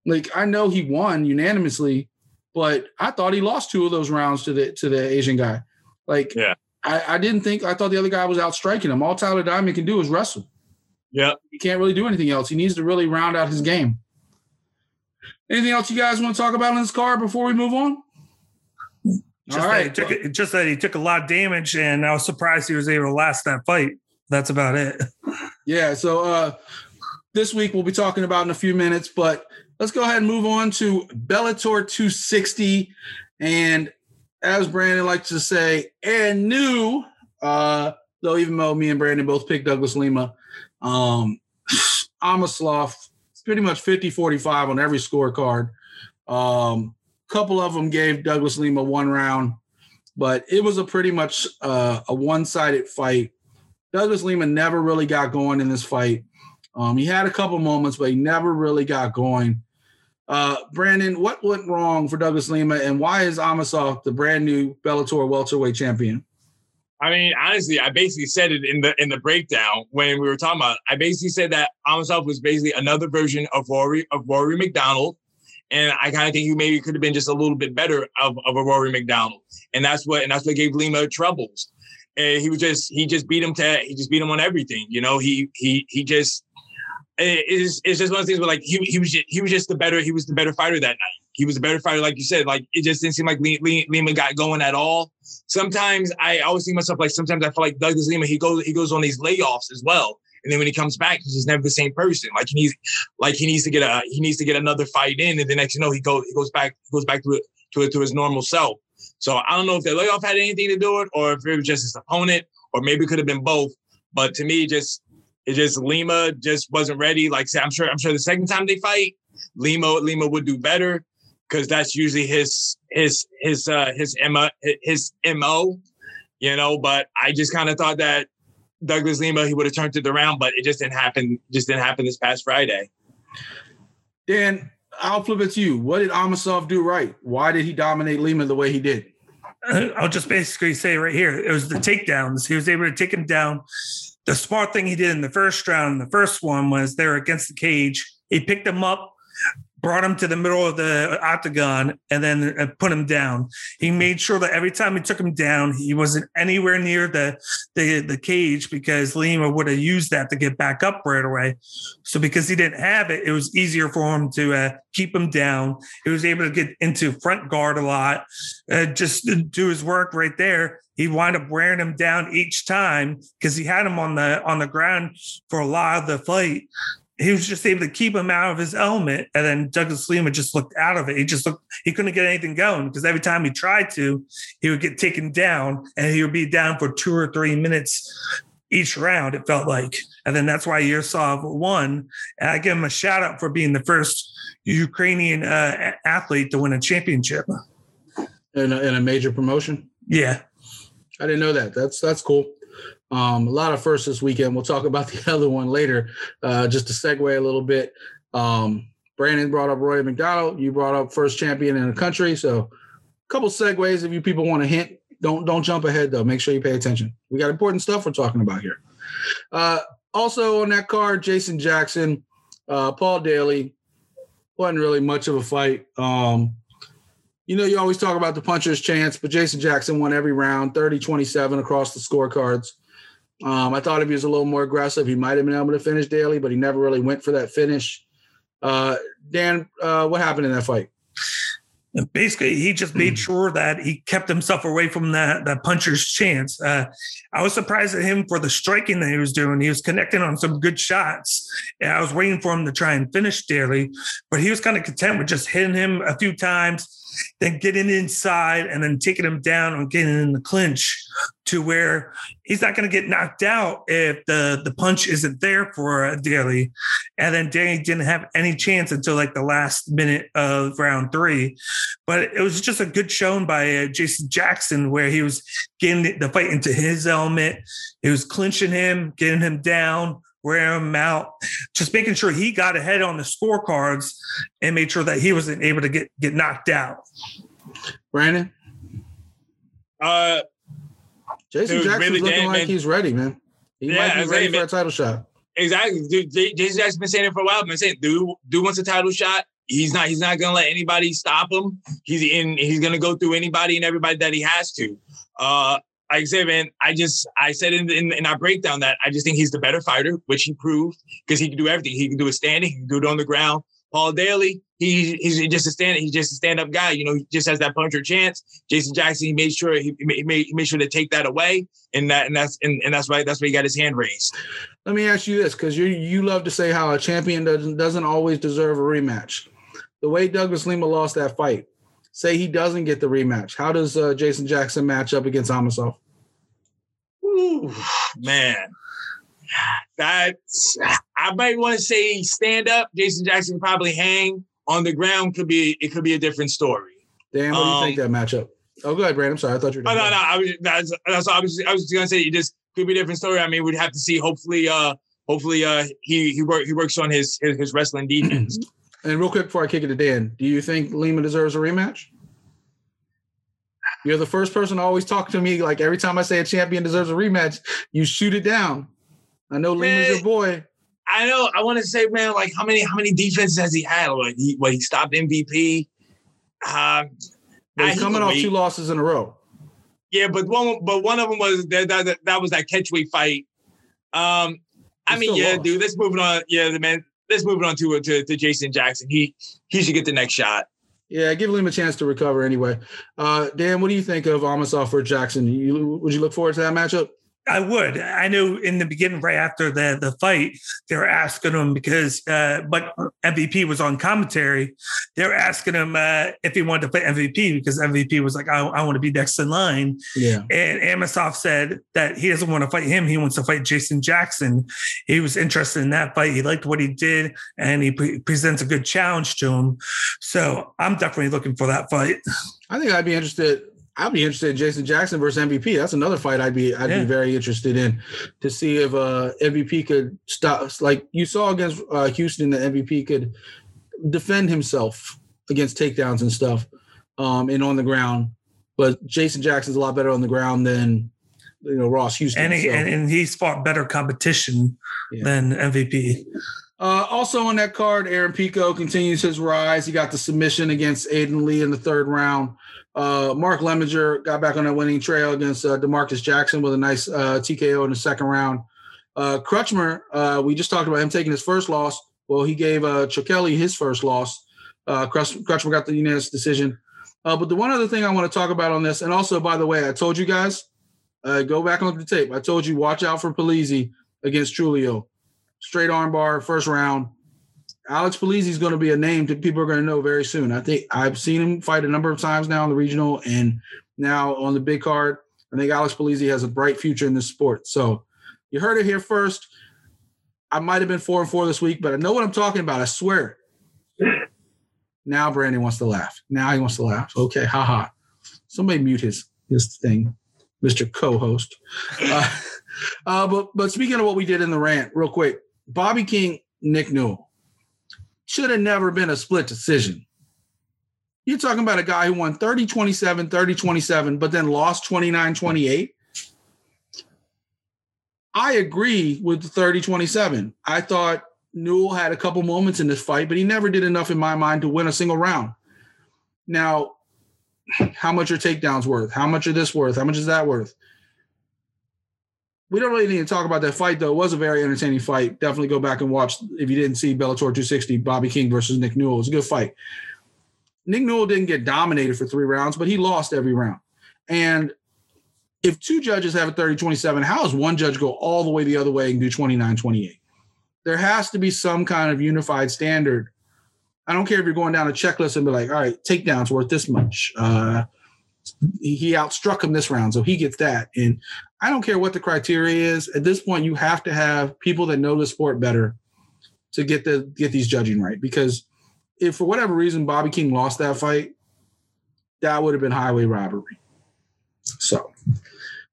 Like, I know he won unanimously, but I thought he lost two of those rounds to the Asian guy. Like, yeah. I thought the other guy was outstriking him. All Tyler Diamond can do is wrestle. Yeah. He can't really do anything else. He needs to really round out his game. Anything else you guys want to talk about in this card before we move on? All right. He took a lot of damage, and I was surprised he was able to last that fight. That's about it. Yeah. So, this week we'll be talking about in a few minutes, but let's go ahead and move on to Bellator 260. And as Brandon likes to say, and new, though even though me and Brandon both picked Douglas Lima, I'm a sloth. It's pretty much 50-45 on every scorecard. Couple of them gave Douglas Lima one round, but it was a pretty much a one-sided fight. Douglas Lima never really got going in this fight. He had a couple moments, but he never really got going. Brandon, what went wrong for Douglas Lima, and why is Amosov the brand new Bellator welterweight champion? I mean, honestly, I basically said it in the breakdown when we were talking about it. I basically said that Amosov was basically another version of Rory MacDonald. And I kind of think he maybe could have been just a little bit better of a Rory MacDonald. And that's what gave Lima troubles. And he just beat him on everything. You know, it's just one of those things where, like, he was the better fighter that night. He was the better fighter, like you said. Like, it just didn't seem like Lima got going at all. Sometimes I always see myself, like, sometimes I feel like Douglas Lima, he goes on these layoffs as well. And then when he comes back, he's just never the same person. Like, he needs to get another fight in, and the next, he goes back to his normal self. So I don't know if the layoff had anything to do with it, or if it was just his opponent, or maybe it could have been both. But to me, it just Lima just wasn't ready. Like, I'm sure the second time they fight, Lima would do better, because that's usually his MO, you know. But I just kind of thought that Douglas Lima, he would have turned it around, but it just didn't happen. Just didn't happen this past Friday. Dan, I'll flip it to you. What did Amosov do right? Why did he dominate Lima the way he did? I'll just basically say right here, it was the takedowns. He was able to take him down. The smart thing he did in the first round, the first one, was they were against the cage. He picked him up, brought him to the middle of the octagon, and then put him down. He made sure that every time he took him down, he wasn't anywhere near the cage, because Lima would have used that to get back up right away. So because he didn't have it, it was easier for him to keep him down. He was able to get into front guard a lot, just do his work right there. He wound up wearing him down each time, because he had him on the ground for a lot of the fight. He was just able to keep him out of his element, and then Douglas Lima just looked out of it. He couldn't get anything going, because every time he tried to, he would get taken down, and he would be down for 2 or 3 minutes each round, it felt like. And then that's why Yersov won. And I give him a shout out for being the first Ukrainian athlete to win a championship in a major promotion. Yeah, I didn't know that. That's cool. A lot of firsts this weekend. We'll talk about the other one later. Just to segue a little bit, Brandon brought up Rory MacDonald. You brought up first champion in the country. So a couple segues if you people want a hint. Don't jump ahead, though. Make sure you pay attention. We got important stuff we're talking about here. Also on that card, Jason Jackson, Paul Daly. Wasn't really much of a fight. You always talk about the puncher's chance, but Jason Jackson won every round, 30-27 across the scorecards. I thought if he was a little more aggressive, he might have been able to finish Daly, but he never really went for that finish. Dan, what happened in that fight? And basically, he just made sure that he kept himself away from that puncher's chance. I was surprised at him for the striking that he was doing. He was connecting on some good shots. And I was waiting for him to try and finish Daly, but he was kind of content with just hitting him a few times, then getting inside and then taking him down and getting in the clinch to where he's not going to get knocked out if the punch isn't there for Daly. And then Danny didn't have any chance until like the last minute of round three. But it was just a good showing by Jason Jackson, where he was getting the fight into his element. He was clinching him, getting him down, wearing him out, just making sure he got ahead on the scorecards and made sure that he wasn't able to get knocked out. Brandon? Jason Jackson's really looking like he's ready, man. He might be ready for a title shot. Exactly. Dude, Jason Jackson's been saying it for a while. I've been saying, dude wants a title shot. He's not going to let anybody stop him. He's going to go through anybody and everybody that he has to. Like I said, man, I said in our breakdown that I just think he's the better fighter, which he proved because he can do everything. He can do it standing. He can do it on the ground. Paul Daly, he's just a stand-up guy. You know, he just has that puncher chance. Jason Jackson, he made sure to take that away, and that's why he got his hand raised. Let me ask you this, because you love to say how a champion doesn't always deserve a rematch. The way Douglas Lima lost that fight, say he doesn't get the rematch, how does Jason Jackson match up against Amosov? Ooh, man, I might want to say stand up. Jason Jackson probably hang on the ground. It could be a different story. Dan, what do you think that matchup? Oh, go ahead, Brandon. I'm sorry, I thought you were. No. I was gonna say it just could be a different story. I mean, we'd have to see. Hopefully, he works on his wrestling defense. And real quick before I kick it to Dan, do you think Lima deserves a rematch? You're the first person to always talk to me. Like every time I say a champion deserves a rematch, you shoot it down. I know Lima's your boy. I know. I want to say, man, like how many defenses has he had? Like he stopped MVP. He's coming off 2 losses in a row. Yeah, but one of them was that was that catchweight fight. I mean, dude, let's move on. Yeah, man. Let's move on to Jason Jackson. He should get the next shot. Yeah, give him a chance to recover anyway. Dan, what do you think of Amosov for Jackson? Would you look forward to that matchup? I would. I know in the beginning, right after the fight, they were asking him because MVP was on commentary. They were asking him if he wanted to play MVP because MVP was like, I want to be next in line. Yeah. And Amosov said that he doesn't want to fight him. He wants to fight Jason Jackson. He was interested in that fight. He liked what he did, and he presents a good challenge to him. So I'm definitely looking for that fight. I think I'd be interested. I'd be interested in Jason Jackson versus MVP. That's another fight I'd be very interested in to see if MVP could stop. Like you saw against Houston, that MVP could defend himself against takedowns and stuff and on the ground. But Jason Jackson's a lot better on the ground than Ross Houston. And he's fought better competition than MVP. Also on that card, Aaron Pico continues his rise. He got the submission against Aiden Lee in the third round. Mark Leminger got back on that winning trail against DeMarcus Jackson with a nice TKO in the second round. Crutchmer, we just talked about him taking his first loss. Well, he gave Cicchelli his first loss. Crutchmer got the unanimous decision. But the one other thing I want to talk about on this, and also, by the way, I told you guys, go back and look at the tape. I told you, watch out for Polizzi against Trulio. Straight armbar, first round. Alex Polizzi is going to be a name that people are going to know very soon. I think I've seen him fight a number of times now on the regional and now on the big card. I think Alex Polizzi has a bright future in this sport. So you heard it here first. I might have been 4-4 this week, but I know what I'm talking about. I swear it. Now Brandon wants to laugh. Now he wants to laugh. Okay, haha. Somebody mute his thing, Mr. Co-host. But speaking of what we did in the rant, real quick, Bobby King, Nick Newell. Should have never been a split decision. You're talking about a guy who won 30-27, 30-27, but then lost 29-28. I agree with the 30-27. I thought Newell had a couple moments in this fight, but he never did enough in my mind to win a single round. Now, how much are takedowns worth? How much are this worth? How much is that worth? We don't really need to talk about that fight, though. It was a very entertaining fight. Definitely go back and watch if you didn't see Bellator 260, Bobby King versus Nick Newell. It was a good fight. Nick Newell didn't get dominated for three rounds, but he lost every round. And if two judges have a 30-27, how does one judge go all the way the other way and do 29-28? There has to be some kind of unified standard. I don't care if you're going down a checklist and be like, all right, takedown's worth this much. He outstruck him this round, so he gets that. And I don't care what the criteria is. At this point, you have to have people that know the sport better to get these judging right. Because if for whatever reason Bobby King lost that fight, that would have been highway robbery. So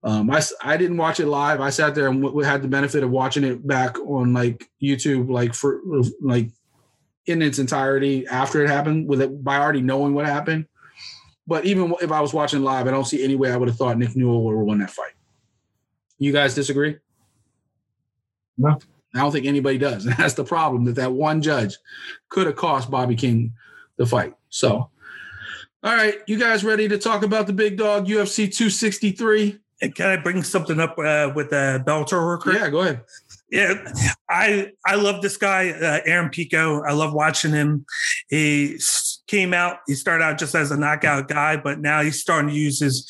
I didn't watch it live. I sat there and had the benefit of watching it back on like YouTube, like for like in its entirety after it happened, with it by already knowing what happened. But even if I was watching live, I don't see any way I would have thought Nick Newell would have won that fight. You guys disagree? No. I don't think anybody does. And that's the problem, that one judge could have cost Bobby King the fight. So, all right, you guys ready to talk about the big dog, UFC 263? And can I bring something up with Bellator real quick? Yeah, go ahead. Yeah, I love this guy, Aaron Pico. I love watching him. He came out, he started out just as a knockout guy, but now he's starting to use his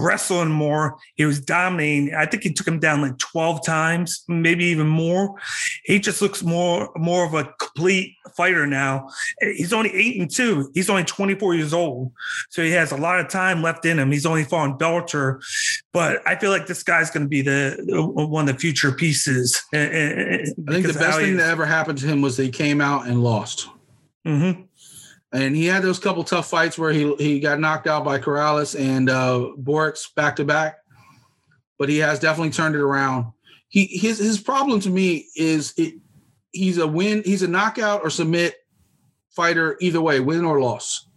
wrestling more. He was dominating. I think he took him down like 12 times, maybe even more. He just looks more of a complete fighter now. He's only 8-2. He's only 24 years old. So he has a lot of time left in him. He's only fought in Bellator, but I feel like this guy's going to be one of the future pieces. I think the best thing that ever happened to him was they came out and lost. Mm-hmm. And he had those couple tough fights where he got knocked out by Corrales and Borix back to back, but he has definitely turned it around. His problem to me is he's a knockout or submit fighter either way, win or loss.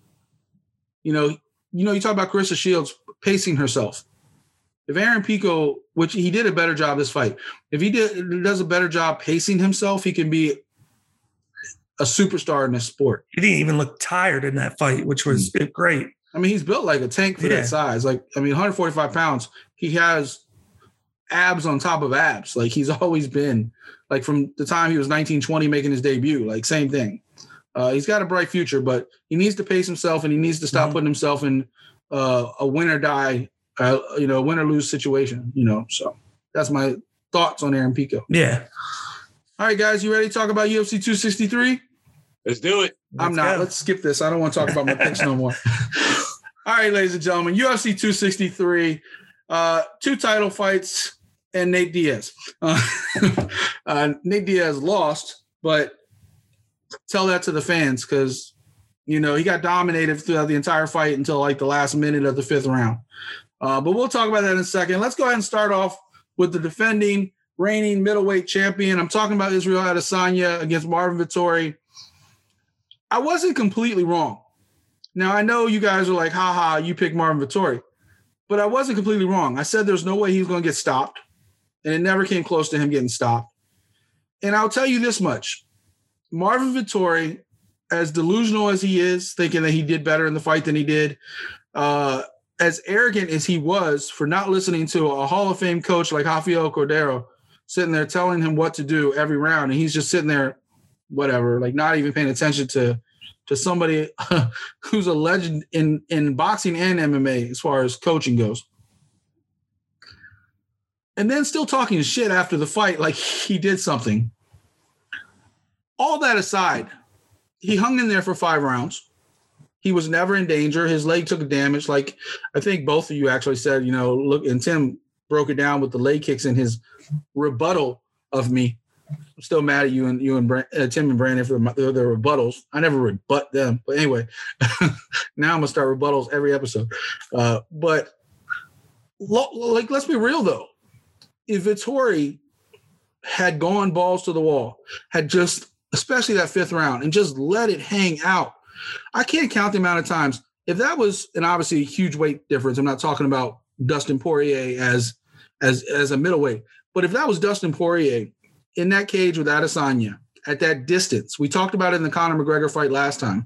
You know, you talk about Clarissa Shields pacing herself. If Aaron Pico, which he did a better job this fight, if he does a better job pacing himself, he can be a superstar in this sport. He didn't even look tired in that fight, which was great. I mean, he's built like a tank for that size. Like, I mean, 145 pounds. He has abs on top of abs. Like, he's always been, like, from the time he was 19, 20 making his debut, like, same thing. He's got a bright future, but he needs to pace himself, and he needs to stop putting himself in a win or die, win or lose situation, So that's my thoughts on Aaron Pico. Yeah. All right, guys, you ready to talk about UFC 263? Let's do it. Let's skip this. I don't want to talk about my picks no more. All right, ladies and gentlemen, UFC 263, two title fights and Nate Diaz. Nate Diaz lost, but tell that to the fans because, he got dominated throughout the entire fight until like the last minute of the fifth round. But we'll talk about that in a second. Let's go ahead and start off with the defending reigning middleweight champion. I'm talking about Israel Adesanya against Marvin Vettori. I wasn't completely wrong. Now, I know you guys are like, haha, you picked Marvin Vettori. But I wasn't completely wrong. I said there's no way he was going to get stopped. And it never came close to him getting stopped. And I'll tell you this much. Marvin Vettori, as delusional as he is, thinking that he did better in the fight than he did, as arrogant as he was for not listening to a Hall of Fame coach like Rafael Cordero, sitting there telling him what to do every round. And he's just sitting there, whatever, like not even paying attention to somebody who's a legend in boxing and MMA as far as coaching goes. And then still talking shit after the fight, like he did something. All that aside, he hung in there for 5 rounds. He was never in danger. His leg took damage. Like I think both of you actually said, look, and Tim broke it down with the leg kicks in his rebuttal of me. I'm still mad at you and Tim and Brandon for their rebuttals. I never rebut them. But anyway, now I'm going to start rebuttals every episode. But let's be real, though. If Vettori had gone balls to the wall, had just, especially that fifth round, and just let it hang out, I can't count the amount of times. If that was an obviously huge weight difference, I'm not talking about Dustin Poirier as a middleweight. But if that was Dustin Poirier in that cage with Adesanya at that distance, we talked about it in the Conor McGregor fight last time,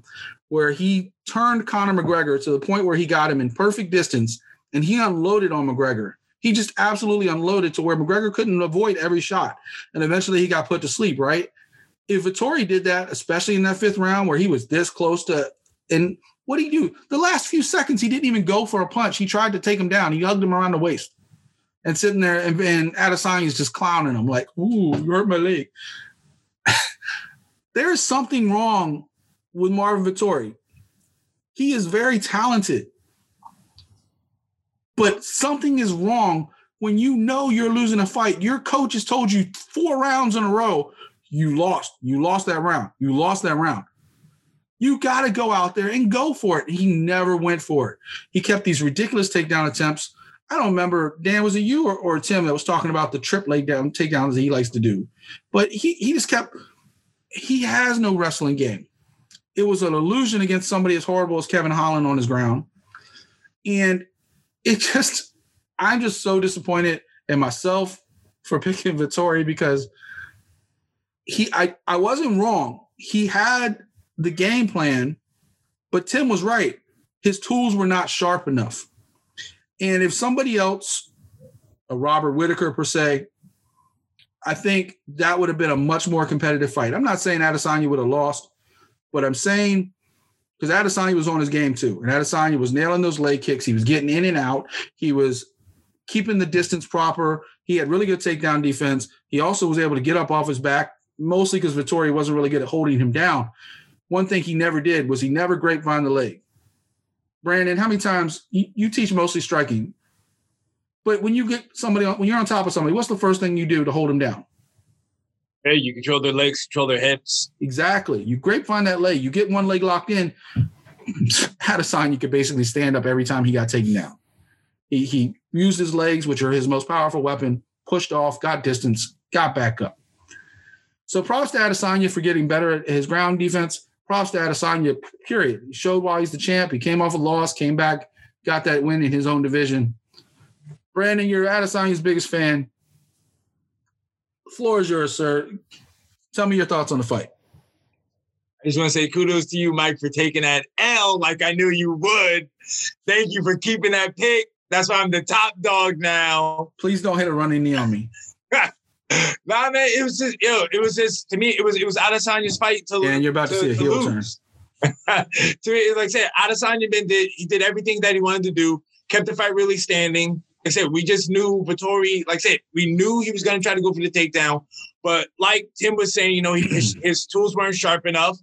where he turned Conor McGregor to the point where he got him in perfect distance and he unloaded on McGregor. He just absolutely unloaded to where McGregor couldn't avoid every shot. And eventually he got put to sleep, right? If Vettori did that, especially in that fifth round where he was this close to, and What did he do? The last few seconds, he didn't even go for a punch. He tried to take him down. He hugged him around the waist and sitting there, and Adesanya's just clowning him like, ooh, you hurt my leg. There is something wrong with Marvin Vettori. He is very talented. But something is wrong when you know you're losing a fight. Your coach has told you 4 rounds in a row, you lost. You lost that round. You lost that round. You got to go out there and go for it. He never went for it. He kept these ridiculous takedown attempts. I don't remember, Dan, was it you or Tim that was talking about the trip leg down takedowns that he likes to do? But he just kept – he has no wrestling game. It was an illusion against somebody as horrible as Kevin Holland on his ground. And it just – I'm just so disappointed in myself for picking Vettori because I wasn't wrong. He had the game plan, but Tim was right. His tools were not sharp enough. And if somebody else, a Robert Whitaker per se, I think that would have been a much more competitive fight. I'm not saying Adesanya would have lost, but I'm saying because Adesanya was on his game too. And Adesanya was nailing those leg kicks. He was getting in and out. He was keeping the distance proper. He had really good takedown defense. He also was able to get up off his back, mostly because Vettori wasn't really good at holding him down. One thing he never did was he never grapevine the leg. Brandon, how many times you teach mostly striking, but when you get somebody, when you're on top of somebody, what's the first thing you do to hold them down? Hey, you control their legs, control their hips. Exactly. You grapevine that leg. You get one leg locked in. Adesanya, you could basically stand up every time he got taken down. He used his legs, which are his most powerful weapon, pushed off, got distance, got back up. So props to Adesanya for getting better at his ground defense. Props to Adesanya, period. He showed why he's the champ. He came off a loss, came back, got that win in his own division. Brandon, you're Adesanya's biggest fan. The floor is yours, sir. Tell me your thoughts on the fight. I just want to say kudos to you, Mike, for taking that L like I knew you would. Thank you for keeping that pick. That's why I'm the top dog now. Please don't hit a running knee on me. Nah, man, it was just, yo, it was just, to me, it was Adesanya's fight to lose. And you're about to see a heel turn. To me, like I said, Adesanya did everything that he wanted to do, kept the fight really standing. Like I said, we just knew Vettori, like I said, we knew he was going to try to go for the takedown. But like Tim was saying, you know, his tools weren't sharp enough.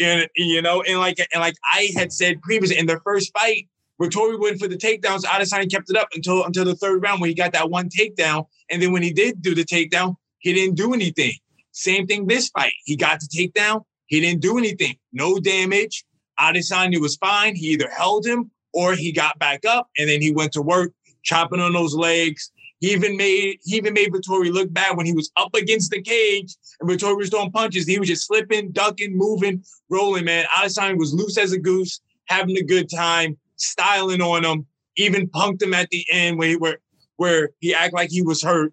And, you know, and like I had said previously in their first fight, Vettori went for the takedowns. Adesanya kept it up until the third round when he got that one takedown. And then when he did do the takedown, he didn't do anything. Same thing this fight. He got the takedown. He didn't do anything. No damage. Adesanya was fine. He either held him or he got back up. And then he went to work, chopping on those legs. He even made Vettori look bad when he was up against the cage and Vettori was throwing punches. He was just slipping, ducking, moving, rolling, man. Adesanya was loose as a goose, having a good time, styling on him, even punked him at the end where he acted like he was hurt.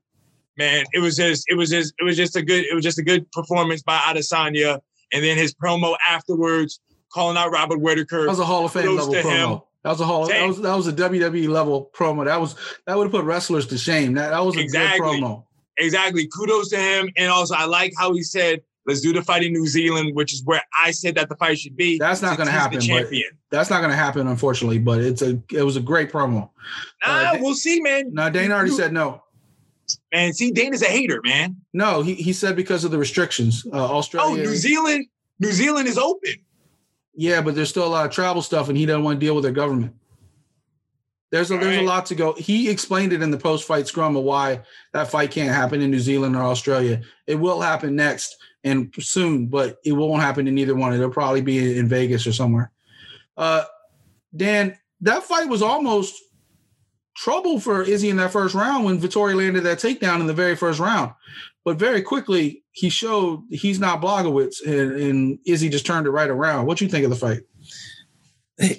Man, it was just a good performance by Adesanya. And then his promo afterwards, calling out Robert Whitaker. That was a Hall of Fame level promo. That was a WWE level promo. That would have put wrestlers to shame. That was a good promo. Exactly. Kudos to him. And also, I like how he said, "Let's do the fight in New Zealand," which is where I said that the fight should be. That's not going to happen. That's not going to happen, unfortunately. But it was a great promo. Nah, we'll see, man. No, Dana already said no. Man, see, Dana's a hater, man. No, he said because of the restrictions. Australia. Oh, New Zealand is open. Yeah, but there's still a lot of travel stuff, and he doesn't want to deal with their government. There's a lot to go. He explained it in the post-fight scrum of why that fight can't happen in New Zealand or Australia. It will happen next and soon, but it won't happen in either one. It'll probably be in Vegas or somewhere. Dan, that fight was almost trouble for Izzy in that first round when Vettori landed that takedown in the very first round. But very quickly, he showed he's not Blagowicz, and Izzy just turned it right around. What do you think of the fight?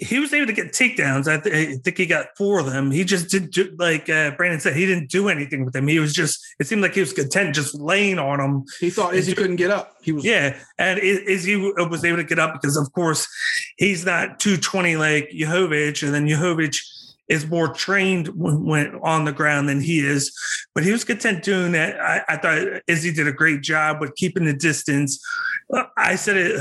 He was able to get takedowns. I think he got 4 of them. He just didn't do, like Brandon said, he didn't do anything with them. He was just, it seemed like he was content just laying on them. He thought Izzy couldn't get up. And Izzy was able to get up because, of course, he's not 220 like Jovic, and then Jovic is more trained when on the ground than he is. But he was content doing that. I thought Izzy did a great job with keeping the distance, I said it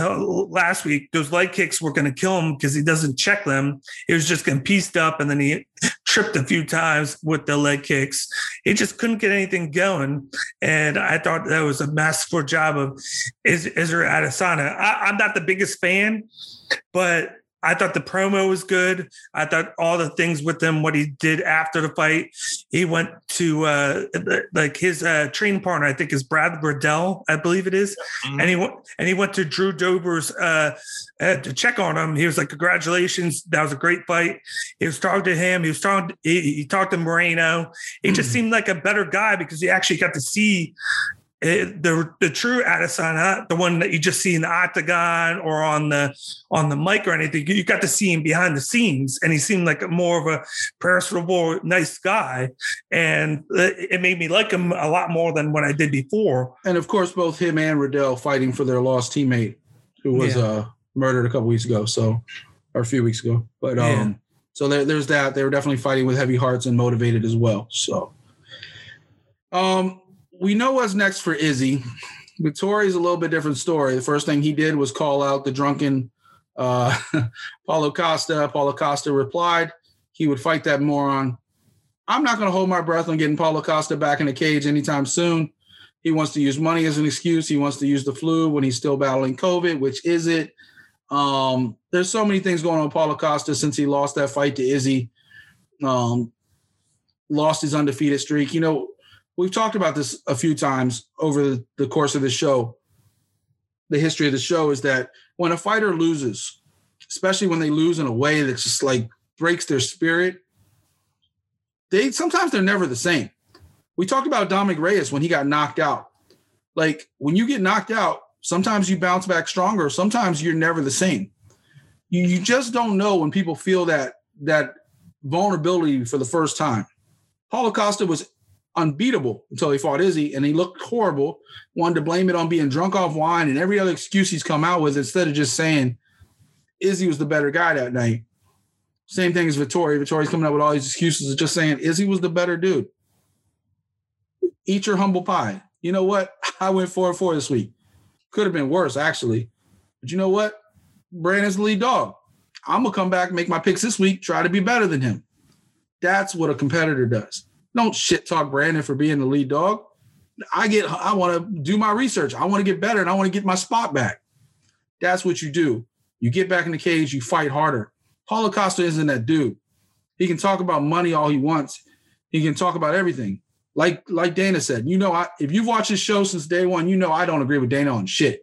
last week, those leg kicks were going to kill him because he doesn't check them. It was just getting pieced up, and then he tripped a few times with the leg kicks. He just couldn't get anything going, and I thought that was a masterful job of Israel Adesanya. I'm not the biggest fan, but I thought the promo was good. I thought all the things with him, what he did after the fight. He went to his training partner, I think is Brad Riddell, I believe it is. Mm-hmm. And he went to Drew Dober's to check on him. He was like, congratulations. That was a great fight. He was talking to him. He talked to Moreno. He just seemed like a better guy because he actually got to see the true Adesanya, the one that you just see in the octagon or on the mic or anything. You got to see him behind the scenes, and he seemed like more of a personable, nice guy. And it made me like him a lot more than what I did before. And of course, both him and Riddell fighting for their lost teammate who was murdered a couple weeks ago, a few weeks ago. But so there's that. They were definitely fighting with heavy hearts and motivated as well. So, we know what's next for Izzy. Vittori's a little bit different story. The first thing he did was call out the drunken Paulo Costa. Paulo Costa replied he would fight that moron. I'm not going to hold my breath on getting Paulo Costa back in the cage anytime soon. He wants to use money as an excuse. He wants to use the flu when he's still battling COVID, which is it. There's so many things going on with Paulo Costa since he lost that fight to Izzy. Lost his undefeated streak. You know, we've talked about this a few times over the course of the show. The history of the show is that when a fighter loses, especially when they lose in a way that just like breaks their spirit, sometimes they're never the same. We talked about Dominic Reyes when he got knocked out. Like, when you get knocked out, sometimes you bounce back stronger. Sometimes you're never the same. You just don't know when people feel that vulnerability for the first time. Paulo Costa was unbeatable until he fought Izzy, and he looked horrible. Wanted to blame it on being drunk off wine and every other excuse he's come out with, instead of just saying Izzy was the better guy that night. Same thing as Vettori. Vittori's coming up with all these excuses of just saying Izzy was the better dude. Eat your humble pie. You know what? I went 4-4 this week. Could have been worse, actually. But you know what? Brandon's the lead dog. I'm going to come back and make my picks this week, try to be better than him. That's what a competitor does. Don't shit talk Brandon for being the lead dog. I want to do my research. I want to get better, and I want to get my spot back. That's what you do. You get back in the cage, you fight harder. Paulo Costa isn't that dude. He can talk about money all he wants. He can talk about everything. Like Dana said, you know, if you've watched this show since day one, you know I don't agree with Dana on shit.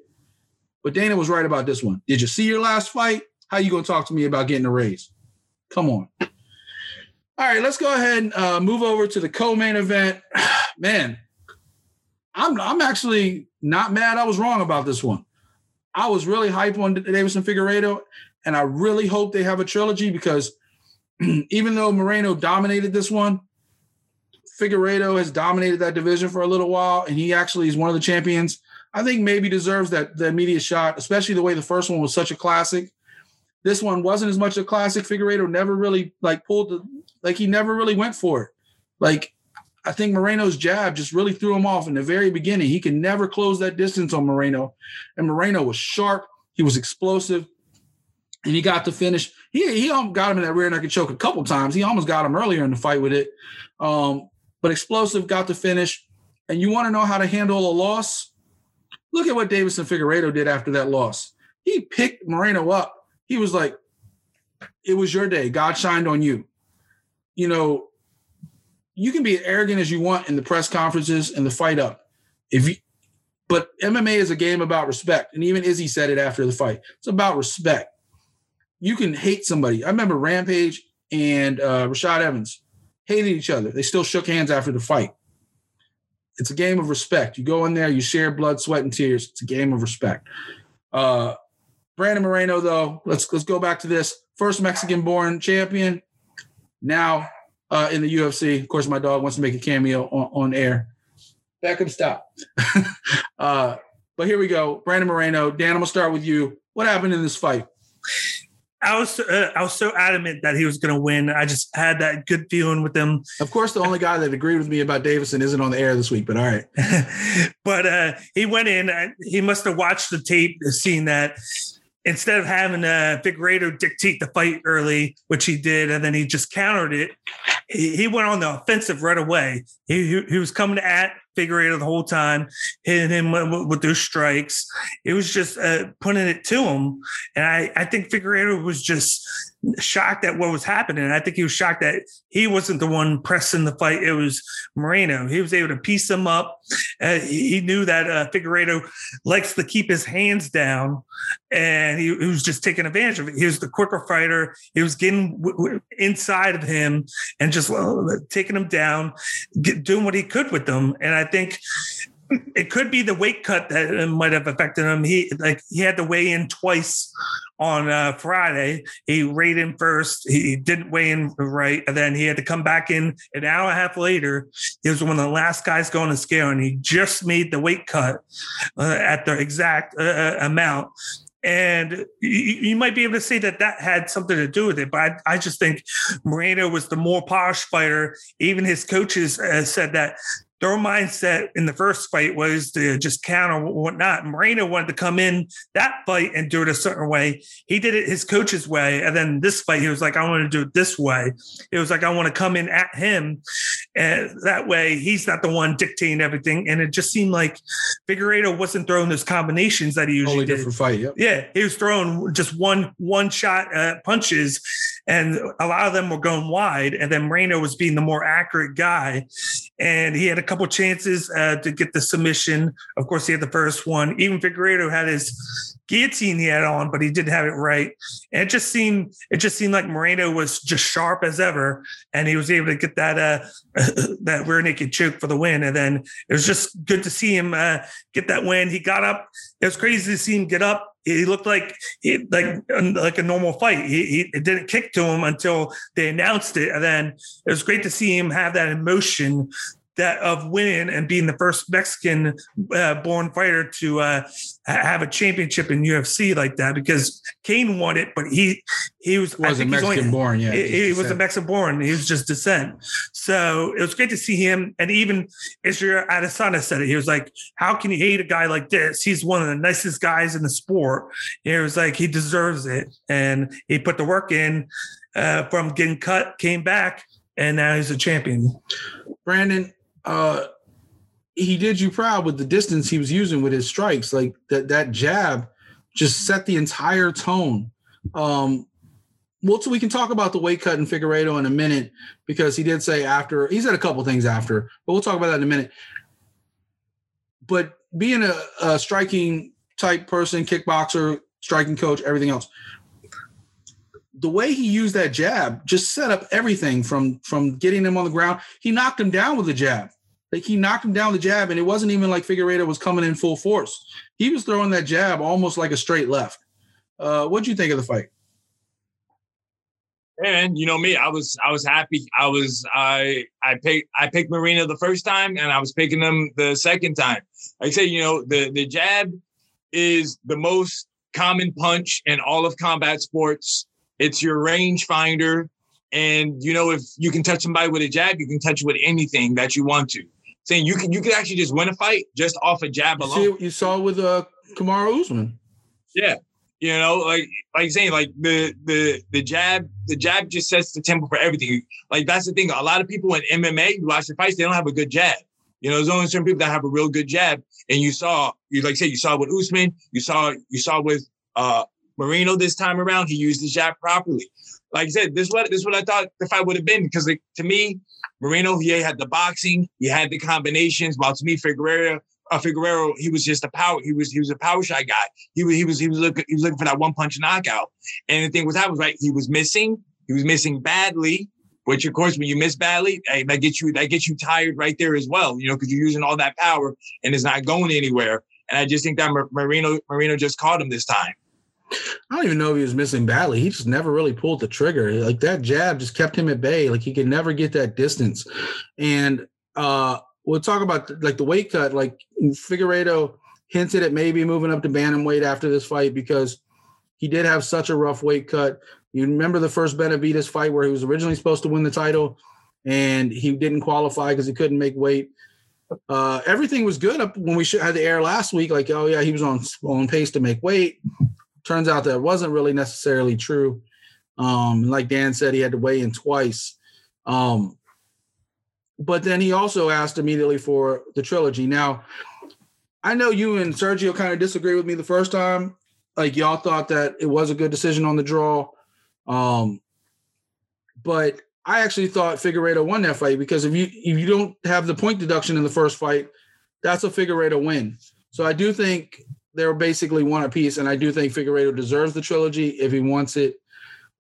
But Dana was right about this one. Did you see your last fight? How you going to talk to me about getting a raise? Come on. All right, let's go ahead and move over to the co-main event. Man, I'm actually not mad I was wrong about this one. I was really hyped on Deiveson Figueiredo, and I really hope they have a trilogy because even though Moreno dominated this one, Figueiredo has dominated that division for a little while, and he actually is one of the champions. I think maybe deserves that immediate shot, especially the way the first one was such a classic. This one wasn't as much a classic. Figueiredo never really he never really went for it. Like, I think Moreno's jab just really threw him off in the very beginning. He could never close that distance on Moreno. And Moreno was sharp. He was explosive. And he got the finish. He got him in that rear naked choke a couple times. He almost got him earlier in the fight with it. But explosive, got the finish. And you want to know how to handle a loss? Look at what Deiveson Figueiredo did after that loss. He picked Moreno up. He was like, it was your day. God shined on you. You know, you can be as arrogant as you want in the press conferences and the fight up. But MMA is a game about respect. And even Izzy said it after the fight. It's about respect. You can hate somebody. I remember Rampage and Rashad Evans hated each other. They still shook hands after the fight. It's a game of respect. You go in there, you share blood, sweat, and tears. It's a game of respect. Brandon Moreno, though, let's go back to this. First Mexican-born champion, now in the UFC. Of course, my dog wants to make a cameo on air. Back up, stop. But here we go. Brandon Moreno, Dan, I'm going to start with you. What happened in this fight? I was so adamant that he was going to win. I just had that good feeling with him. Of course, the only guy that agreed with me about Deiveson isn't on the air this week, but all right. But he went in. He must have watched the tape, seen that instead of having Figueiredo dictate the fight early, which he did, and then he just countered it, he went on the offensive right away. He was coming at Figueiredo the whole time, hitting him with those strikes. It was just putting it to him. And I think Figueiredo was just shocked at what was happening. I think he was shocked that he wasn't the one pressing the fight. It was Moreno. He was able to piece him up. He knew that Figueiredo likes to keep his hands down, and he was just taking advantage of it. He was the quicker fighter. He was getting inside of him and just taking him down, doing what he could with them. And I think it could be the weight cut that might have affected him. He had to weigh in twice on Friday. He weighed in first. He didn't weigh in right. And then he had to come back in an hour and a half later. He was one of the last guys going to scale, and he just made the weight cut at the exact amount. And you might be able to say that had something to do with it. But I just think Moreno was the more polished fighter. Even his coaches said that their mindset in the first fight was to just counter whatnot. Moreno wanted to come in that fight and do it a certain way. He did it his coach's way. And then this fight, he was like, I want to do it this way. It was like, I want to come in at him. And that way, he's not the one dictating everything. And it just seemed like Figueiredo wasn't throwing those combinations that he usually did. Different fight, yep. Yeah, he was throwing just one-shot punches. And a lot of them were going wide. And then Moreno was being the more accurate guy. And he had a couple chances to get the submission. Of course, he had the first one. Even Figueiredo had his guillotine he had on, but he didn't have it right. And it just seemed like Moreno was just sharp as ever. And he was able to get that that rear naked choke for the win. And then it was just good to see him get that win. He got up. It was crazy to see him get up. He looked like a normal fight. It didn't kick to him until they announced it. And then it was great to see him have that emotion of winning and being the first Mexican born fighter to have a championship in UFC like that, because Kane won it, but he was a Mexican born. He was just descent. So it was great to see him. And even Israel Adesanya said it. He was like, how can you hate a guy like this? He's one of the nicest guys in the sport. And it was like, he deserves it. And he put the work in from getting cut, came back, and now he's a champion. Brandon, he did you proud with the distance he was using with his strikes. Like that jab just set the entire tone. So we can talk about the weight cut in Figueiredo in a minute, because he did say after, he said a couple things after, but we'll talk about that in a minute. But being a striking type person, kickboxer, striking coach, everything else, the way he used that jab just set up everything from getting him on the ground. He knocked him down with the jab. Like, he knocked him down with the jab, and it wasn't even like Figueiredo was coming in full force. He was throwing that jab almost like a straight left. What'd you think of the fight? And you know me, I was happy. I picked Moreno the first time, and I was picking him the second time. Like I say, you know, the jab is the most common punch in all of combat sports. It's your range finder. And, you know, if you can touch somebody with a jab, you can touch with anything that you want to. Saying you can actually just win a fight just off a jab alone. See what you saw with Kamaru Usman. Yeah. You know, like saying, like the jab just sets the tempo for everything. Like, that's the thing. A lot of people in MMA, you watch the fights, they don't have a good jab. You know, there's only certain people that have a real good jab. And you saw with Usman, you saw with Moreno this time around. He used his jab properly. Like I said, this is what I thought the fight would have been, because, like, to me, Moreno, he had the boxing, he had the combinations. While to me, Figueiredo, he was just a power. He was a power shot guy. He was looking for that one punch knockout. And the thing was, he was missing. He was missing badly. Which, of course, when you miss badly, hey, that gets you tired right there as well. You know, because you're using all that power and it's not going anywhere. And I just think that Moreno just caught him this time. I don't even know if he was missing badly. He just never really pulled the trigger. Like, that jab just kept him at bay. Like, he could never get that distance. And we'll talk about the weight cut. Like, Figueiredo hinted at maybe moving up to bantamweight after this fight, because He did have such a rough weight cut. You remember the first Benavidez fight where he was originally supposed to win the title and he didn't qualify because he couldn't make weight. Everything was good up when we had the air last week. Like, oh, yeah, he was on pace to make weight. Turns out that wasn't really necessarily true. And like Dan said, he had to weigh in twice. But then he also asked immediately for the trilogy. Now, I know you and Sergio kind of disagreed with me the first time. Like, y'all thought that it was a good decision on the draw. But I actually thought Figueiredo won that fight because if you don't have the point deduction in the first fight, that's a Figueiredo win. So I do think they're basically one apiece, and I do think Figueiredo deserves the trilogy if he wants it.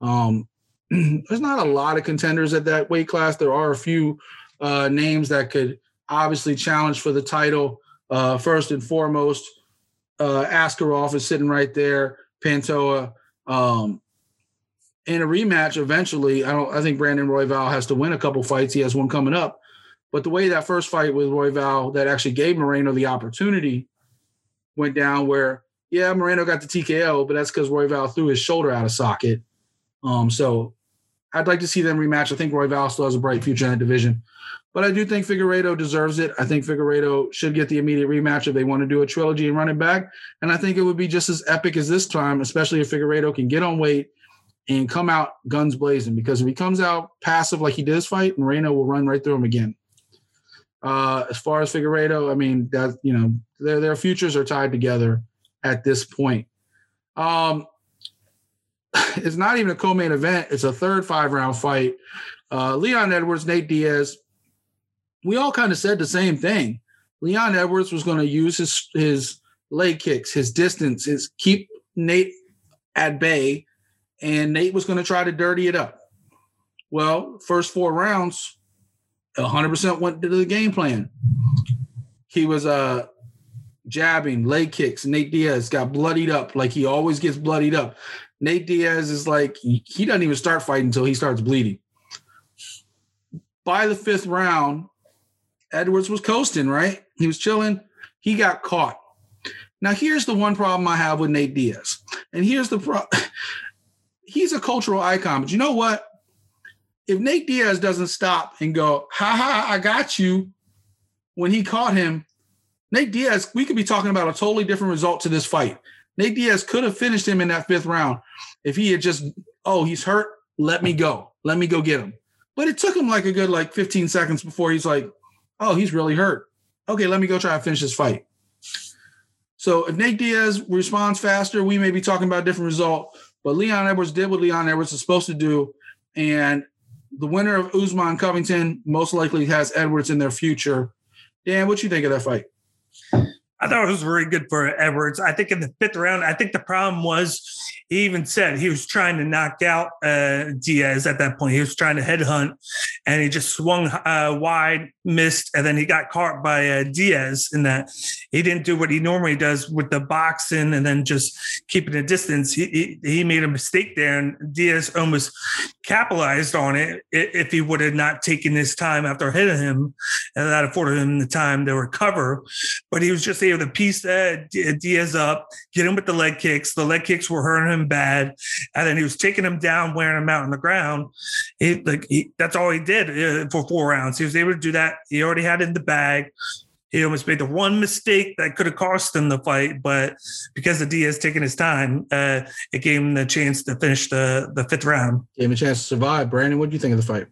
There's not a lot of contenders at that weight class. There are a few names that could obviously challenge for the title. First and foremost, Askarov is sitting right there, Pantoja. In a rematch, eventually, I think Brandon Royval has to win a couple fights. He has one coming up. But the way that first fight with Royval that actually gave Moreno the opportunity went down where, yeah, Moreno got the TKO, but that's because Royval threw his shoulder out of socket. So I'd like to see them rematch. I think Royval still has a bright future in that division. But I do think Figueiredo deserves it. I think Figueiredo should get the immediate rematch if they want to do a trilogy and run it back. And I think it would be just as epic as this time, especially if Figueiredo can get on weight and come out guns blazing. Because if he comes out passive like he did this fight, Moreno will run right through him again. As far as Figueiredo, I mean, that, you know, their futures are tied together at this point. It's not even a co-main event. It's a third five-round fight. Leon Edwards, Nate Diaz. We all kind of said the same thing. Leon Edwards was going to use his leg kicks, his distance, his keep Nate at bay, and Nate was going to try to dirty it up. Well, first four rounds, 100% went to the game plan. He was jabbing, leg kicks. Nate Diaz got bloodied up like he always gets bloodied up. Nate Diaz is like, he doesn't even start fighting until he starts bleeding. By the fifth round, Edwards was coasting, right? He was chilling. He got caught. Now, here's the one problem I have with Nate Diaz. And here's the problem. He's a cultural icon. But you know what? If Nate Diaz doesn't stop and go, ha, I got you, when he caught him, Nate Diaz, we could be talking about a totally different result to this fight. Nate Diaz could have finished him in that fifth round if he had just, oh, he's hurt. Let me go. Let me go get him. But it took him like a good 15 seconds before he's like, oh, he's really hurt. Okay, let me go try and finish this fight. So if Nate Diaz responds faster, we may be talking about a different result. But Leon Edwards did what Leon Edwards is supposed to do. And the winner of Usman Covington most likely has Edwards in their future. Dan, what you think of that fight? I thought it was very good for Edwards. I think in the fifth round, I think the problem was he even said he was trying to knock out Diaz at that point. He was trying to headhunt, and he just swung wide, missed, and then he got caught by Diaz in that he didn't do what he normally does with the boxing and then just keeping a distance. He made a mistake there, and Diaz almost capitalized on it if he would have not taken his time after hitting him, and that afforded him the time to recover. But he was just able to piece Diaz up, get him with the leg kicks. The leg kicks were hurting him bad, and then he was taking him down, wearing him out on the ground. That's all he did for four rounds. He was able to do that. He already had it in the bag. He almost made the one mistake that could have cost him the fight, but because of Diaz taking his time, it gave him the chance to finish the fifth round. Gave him a chance to survive. Brandon, what do you think of the fight?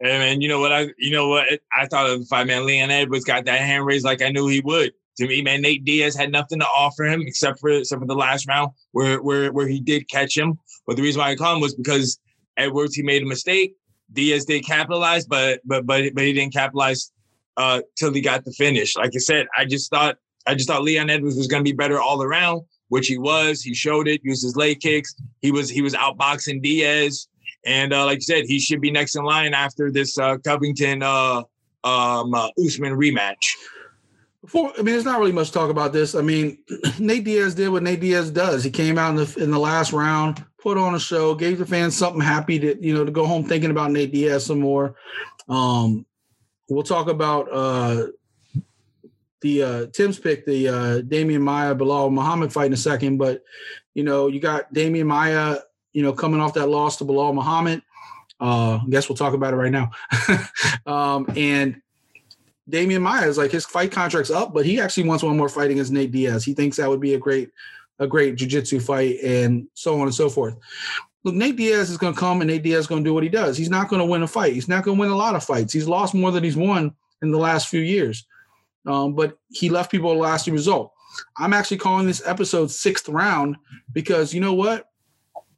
Hey, man, I thought of the fight, man. Leon Edwards got that hand raised like I knew he would. To me, man, Nate Diaz had nothing to offer him except for the last round where he did catch him. But the reason why I called him was because Edwards, he made a mistake. Diaz did capitalize, but he didn't capitalize till he got the finish. Like I said, I just thought Leon Edwards was going to be better all around, which he was. He showed it. Used his leg kicks. He was outboxing Diaz, and like I said, he should be next in line after this Covington Usman rematch. There's not really much talk about this. I mean, Nate Diaz did what Nate Diaz does. He came out in the last round, put on a show, gave the fans something happy to go home thinking about Nate Diaz some more. We'll talk about Tim's pick, the Damian Maia Bilal Muhammad fight in a second, but You know, you got Damian Maia, you know, coming off that loss to Bilal Muhammad. I guess we'll talk about it right now. And Damian Maia is like, his fight contract's up, but he actually wants one more fight against Nate Diaz. He thinks that would be a great jiu-jitsu fight and so on and so forth. Look, Nate Diaz is going to come and Nate Diaz is going to do what he does. He's not going to win a fight. He's not going to win a lot of fights. He's lost more than he's won in the last few years. But he left people a lasting result. I'm actually calling this episode Sixth Round because you know what?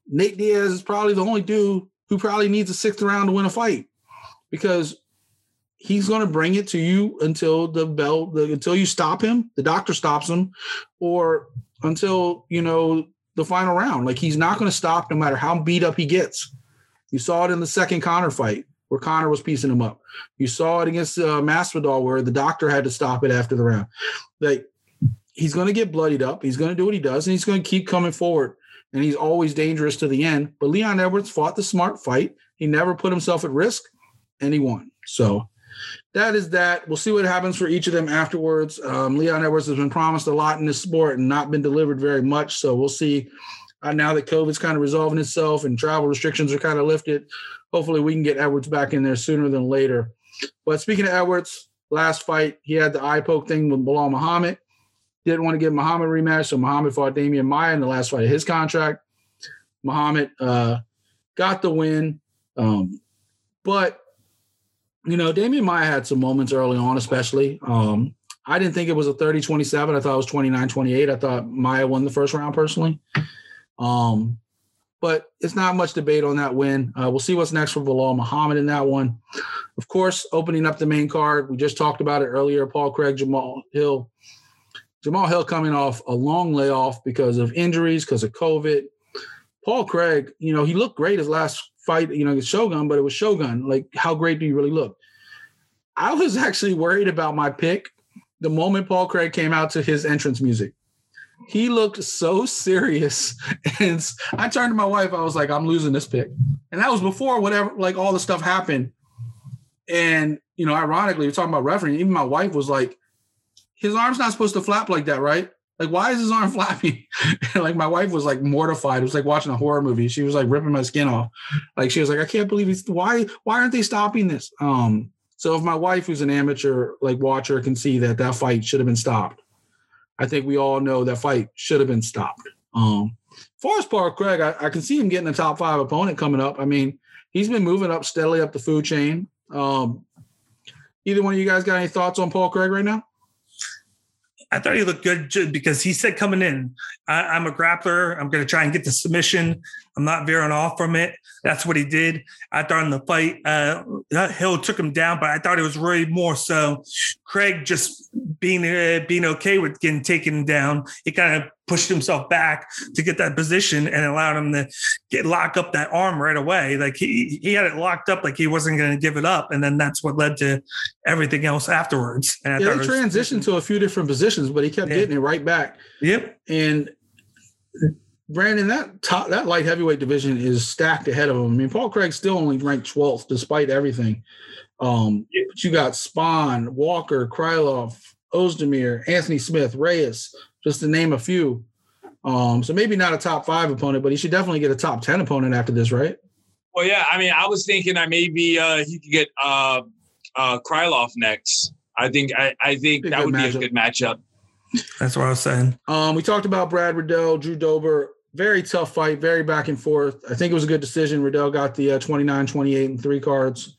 Nate Diaz is probably the only dude who probably needs a sixth round to win a fight because he's going to bring it to you until the bell, until you stop him, the doctor stops him, or until, you know, the final round. Like, he's not going to stop no matter how beat up he gets. You saw it in the second Conor fight where Conor was piecing him up. You saw it against Masvidal where the doctor had to stop it after the round. Like, he's going to get bloodied up. He's going to do what he does, and he's going to keep coming forward. And he's always dangerous to the end. But Leon Edwards fought the smart fight. He never put himself at risk, and he won. So that is that. We'll see what happens for each of them afterwards. Leon Edwards has been promised a lot in this sport and not been delivered very much. So we'll see now that COVID's kind of resolving itself and travel restrictions are kind of lifted. Hopefully we can get Edwards back in there sooner than later. But speaking of Edwards, last fight, he had the eye poke thing with Bilal Muhammad. Didn't want to give Muhammad a rematch, so Muhammad fought Damian Maia in the last fight of his contract. Muhammad got the win. But, you know, Damian Maia had some moments early on, especially. I didn't think it was a 30-27. I thought it was 29-28. I thought Maia won the first round personally. But it's not much debate on that win. We'll see what's next for Bilal Muhammad in that one. Of course, opening up the main card, we just talked about it earlier, Paul Craig, Jamahal Hill. Jamahal Hill coming off a long layoff because of injuries, because of COVID. Paul Craig, you know, he looked great his last fight, you know, against Shogun, but it was Shogun. Like, how great do you really look? I was actually worried about my pick the moment Paul Craig came out to his entrance music. He looked so serious. And I turned to my wife. I was like, I'm losing this pick. And that was before whatever, like, all the stuff happened. And, you know, ironically, we're talking about refereeing. Even my wife was like, his arm's not supposed to flap like that, right? Like, why is his arm flapping? Like, my wife was, like, mortified. It was like watching a horror movie. She was, like, ripping my skin off. Like, she was like, I can't believe it's – why aren't they stopping this? So if my wife, who's an amateur, like, watcher, can see that that fight should have been stopped, I think we all know that fight should have been stopped. Forrest Park, Craig, I can see him getting a top-5 opponent coming up. I mean, he's been moving up steadily up the food chain. Either one of you guys got any thoughts on Paul Craig right now? I thought he looked good because he said coming in, I'm a grappler. I'm going to try and get the submission. I'm not veering off from it. That's what he did. I thought in the fight, Hill took him down, but I thought it was really more so Craig just being okay with getting taken down. He kind of pushed himself back to get that position and allowed him to lock up that arm right away. Like he had it locked up, like he wasn't going to give it up. And then that's what led to everything else afterwards. And yeah, they transitioned to a few different positions, but he kept getting it right back. Yep. And Brandon, that light heavyweight division is stacked ahead of him. I mean, Paul Craig's still only ranked 12th despite everything. But you got Spahn, Walker, Krylov, Ozdemir, Anthony Smith, Reyes, just to name a few. So maybe not a top 5 opponent, but he should definitely get a top 10 opponent after this, right? Well, yeah. I mean, I was thinking I maybe he could get Krylov next. I think that would be a good matchup. That's what I was saying. We talked about Brad Riddell, Drew Dober. Very tough fight, very back and forth. I think it was a good decision. Riddell got the 29-28 and 3 cards.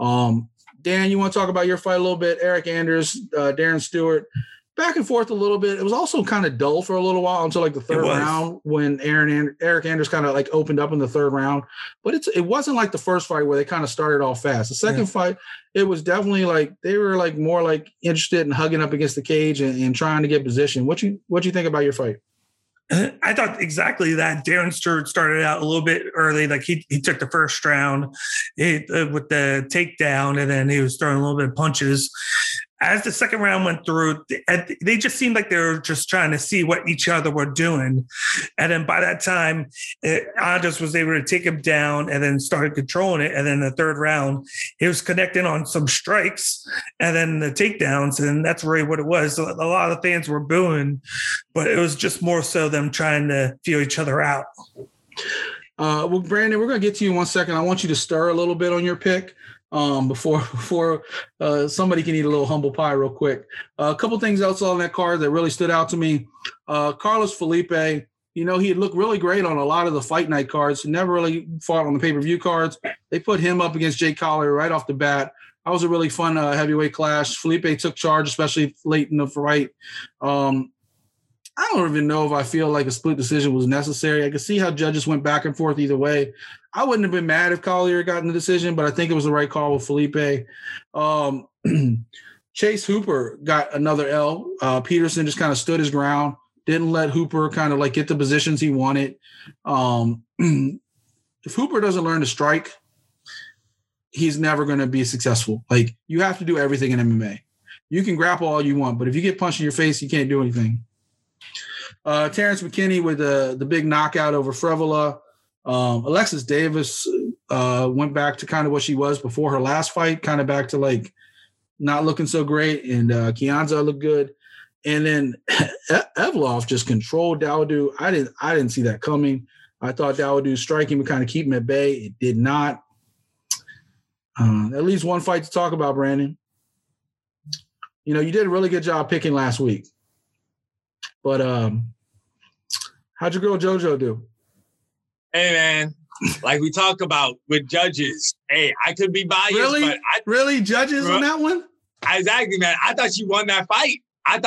Dan, you want to talk about your fight a little bit? Eric Anders, Darren Stewart, back and forth a little bit. It was also kind of dull for a little while until like the third round when Eric Anders kind of like opened up in the third round. But it wasn't like the first fight where they kind of started off fast. The second fight, it was definitely like they were like more like interested in hugging up against the cage and trying to get position. What you think about your fight? I thought exactly that. Darren Stewart started out a little bit early. Like he took the first round with the takedown, and then he was throwing a little bit of punches. as the second round went through, they just seemed like they were just trying to see what each other were doing. And then by that time, Andes was able to take him down and then started controlling it. And then the third round, he was connecting on some strikes and then the takedowns. And that's really what it was. So a lot of fans were booing, but it was just more so them trying to feel each other out. Well, Brandon, we're going to get to you in 1 second. I want you to stir a little bit on your pick. Before somebody can eat a little humble pie real quick. A couple things else on that card that really stood out to me. Carlos Felipe, you know, he had looked really great on a lot of the fight night cards. Never really fought on the pay-per-view cards. They put him up against Jake Collier right off the bat. That was a really fun heavyweight clash. Felipe took charge, especially late in the fight. I don't even know if I feel like a split decision was necessary. I could see how judges went back and forth either way. I wouldn't have been mad if Collier gotten the decision, but I think it was the right call with Felipe. Chase Hooper got another L. Peterson just kind of stood his ground, didn't let Hooper kind of like get the positions he wanted. If Hooper doesn't learn to strike, he's never going to be successful. Like, you have to do everything in MMA. You can grapple all you want, but if you get punched in your face, you can't do anything. Terrence McKinney with the big knockout over Frevola. Alexis Davis went back to kind of what she was before her last fight, kind of back to like not looking so great. And Kianza looked good. And then Evloff just controlled Dawoodu. I didn't see that coming. I thought Dawoodu striking would kind of keep him at bay. It did not. At least one fight to talk about, Brandon. You know, you did a really good job picking last week. But how'd your girl JoJo do? Hey, man, like we talk about with judges. Hey, I could be biased. Really? Judges on that one? Exactly, man. I thought she won that fight. And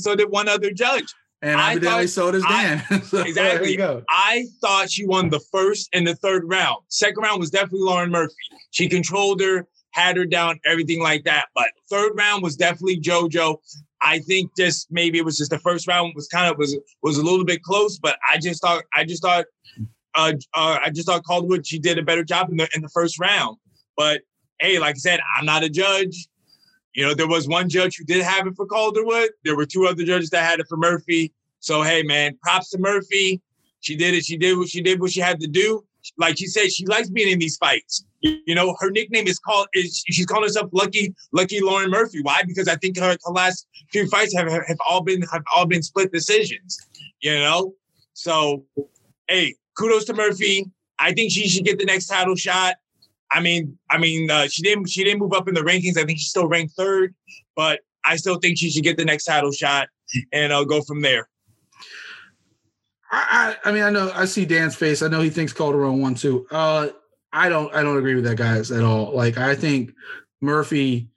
so did one other judge. And evidently so does Dan. Exactly. I thought she won the first and the third round. Second round was definitely Lauren Murphy. She controlled her, had her down, everything like that. But third round was definitely JoJo. I think just maybe it was just the first round was kind of was a little bit close, but I just thought Calderwood, she did a better job in the first round. But hey, like I said, I'm not a judge. You know, there was one judge who did have it for Calderwood. There were two other judges that had it for Murphy. So hey, man, props to Murphy. She did it. She did what she had to do. Like she said, she likes being in these fights. You know, her nickname she's calling herself Lucky Lauren Murphy. Why? Because I think her last few fights have all been split decisions, you know? So, hey, kudos to Murphy. I think she should get the next title shot. I mean, she didn't move up in the rankings. I think she's still ranked third, but I still think she should get the next title shot and I'll go from there. I mean, I know I see Dan's face. I know he thinks Calderon won too. I don't agree with that, guys, at all. Like, I think Murphy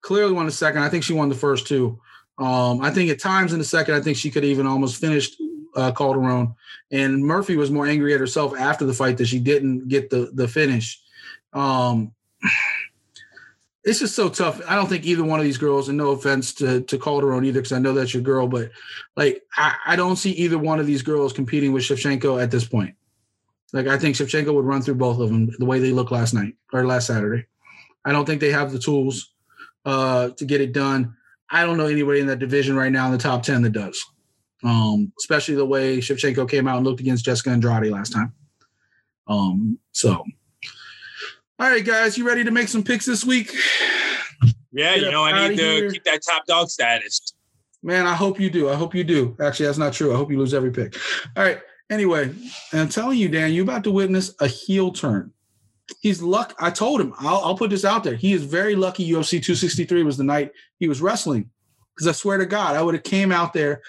clearly won the second. I think she won the first two. I think at times in the second, I think she could even almost finished Calderon. And Murphy was more angry at herself after the fight that she didn't get the finish. It's just so tough. I don't think either one of these girls, and no offense to Calderon either, because I know that's your girl, but like I don't see either one of these girls competing with Shevchenko at this point. Like, I think Shevchenko would run through both of them the way they looked last night or last Saturday. I don't think they have the tools to get it done. I don't know anybody in that division right now in the top 10 that does, especially the way Shevchenko came out and looked against Jessica Andrade last time. All right, guys, you ready to make some picks this week? Yeah, you know, I need to keep that top dog status. Man, I hope you do. Actually, that's not true. I hope you lose every pick. All right. Anyway, I'm telling you, Dan, you're about to witness a heel turn. He's lucky. I told him. I'll put this out there. He is very lucky UFC 263 was the night he was wrestling, because I swear to God, I would have came out there,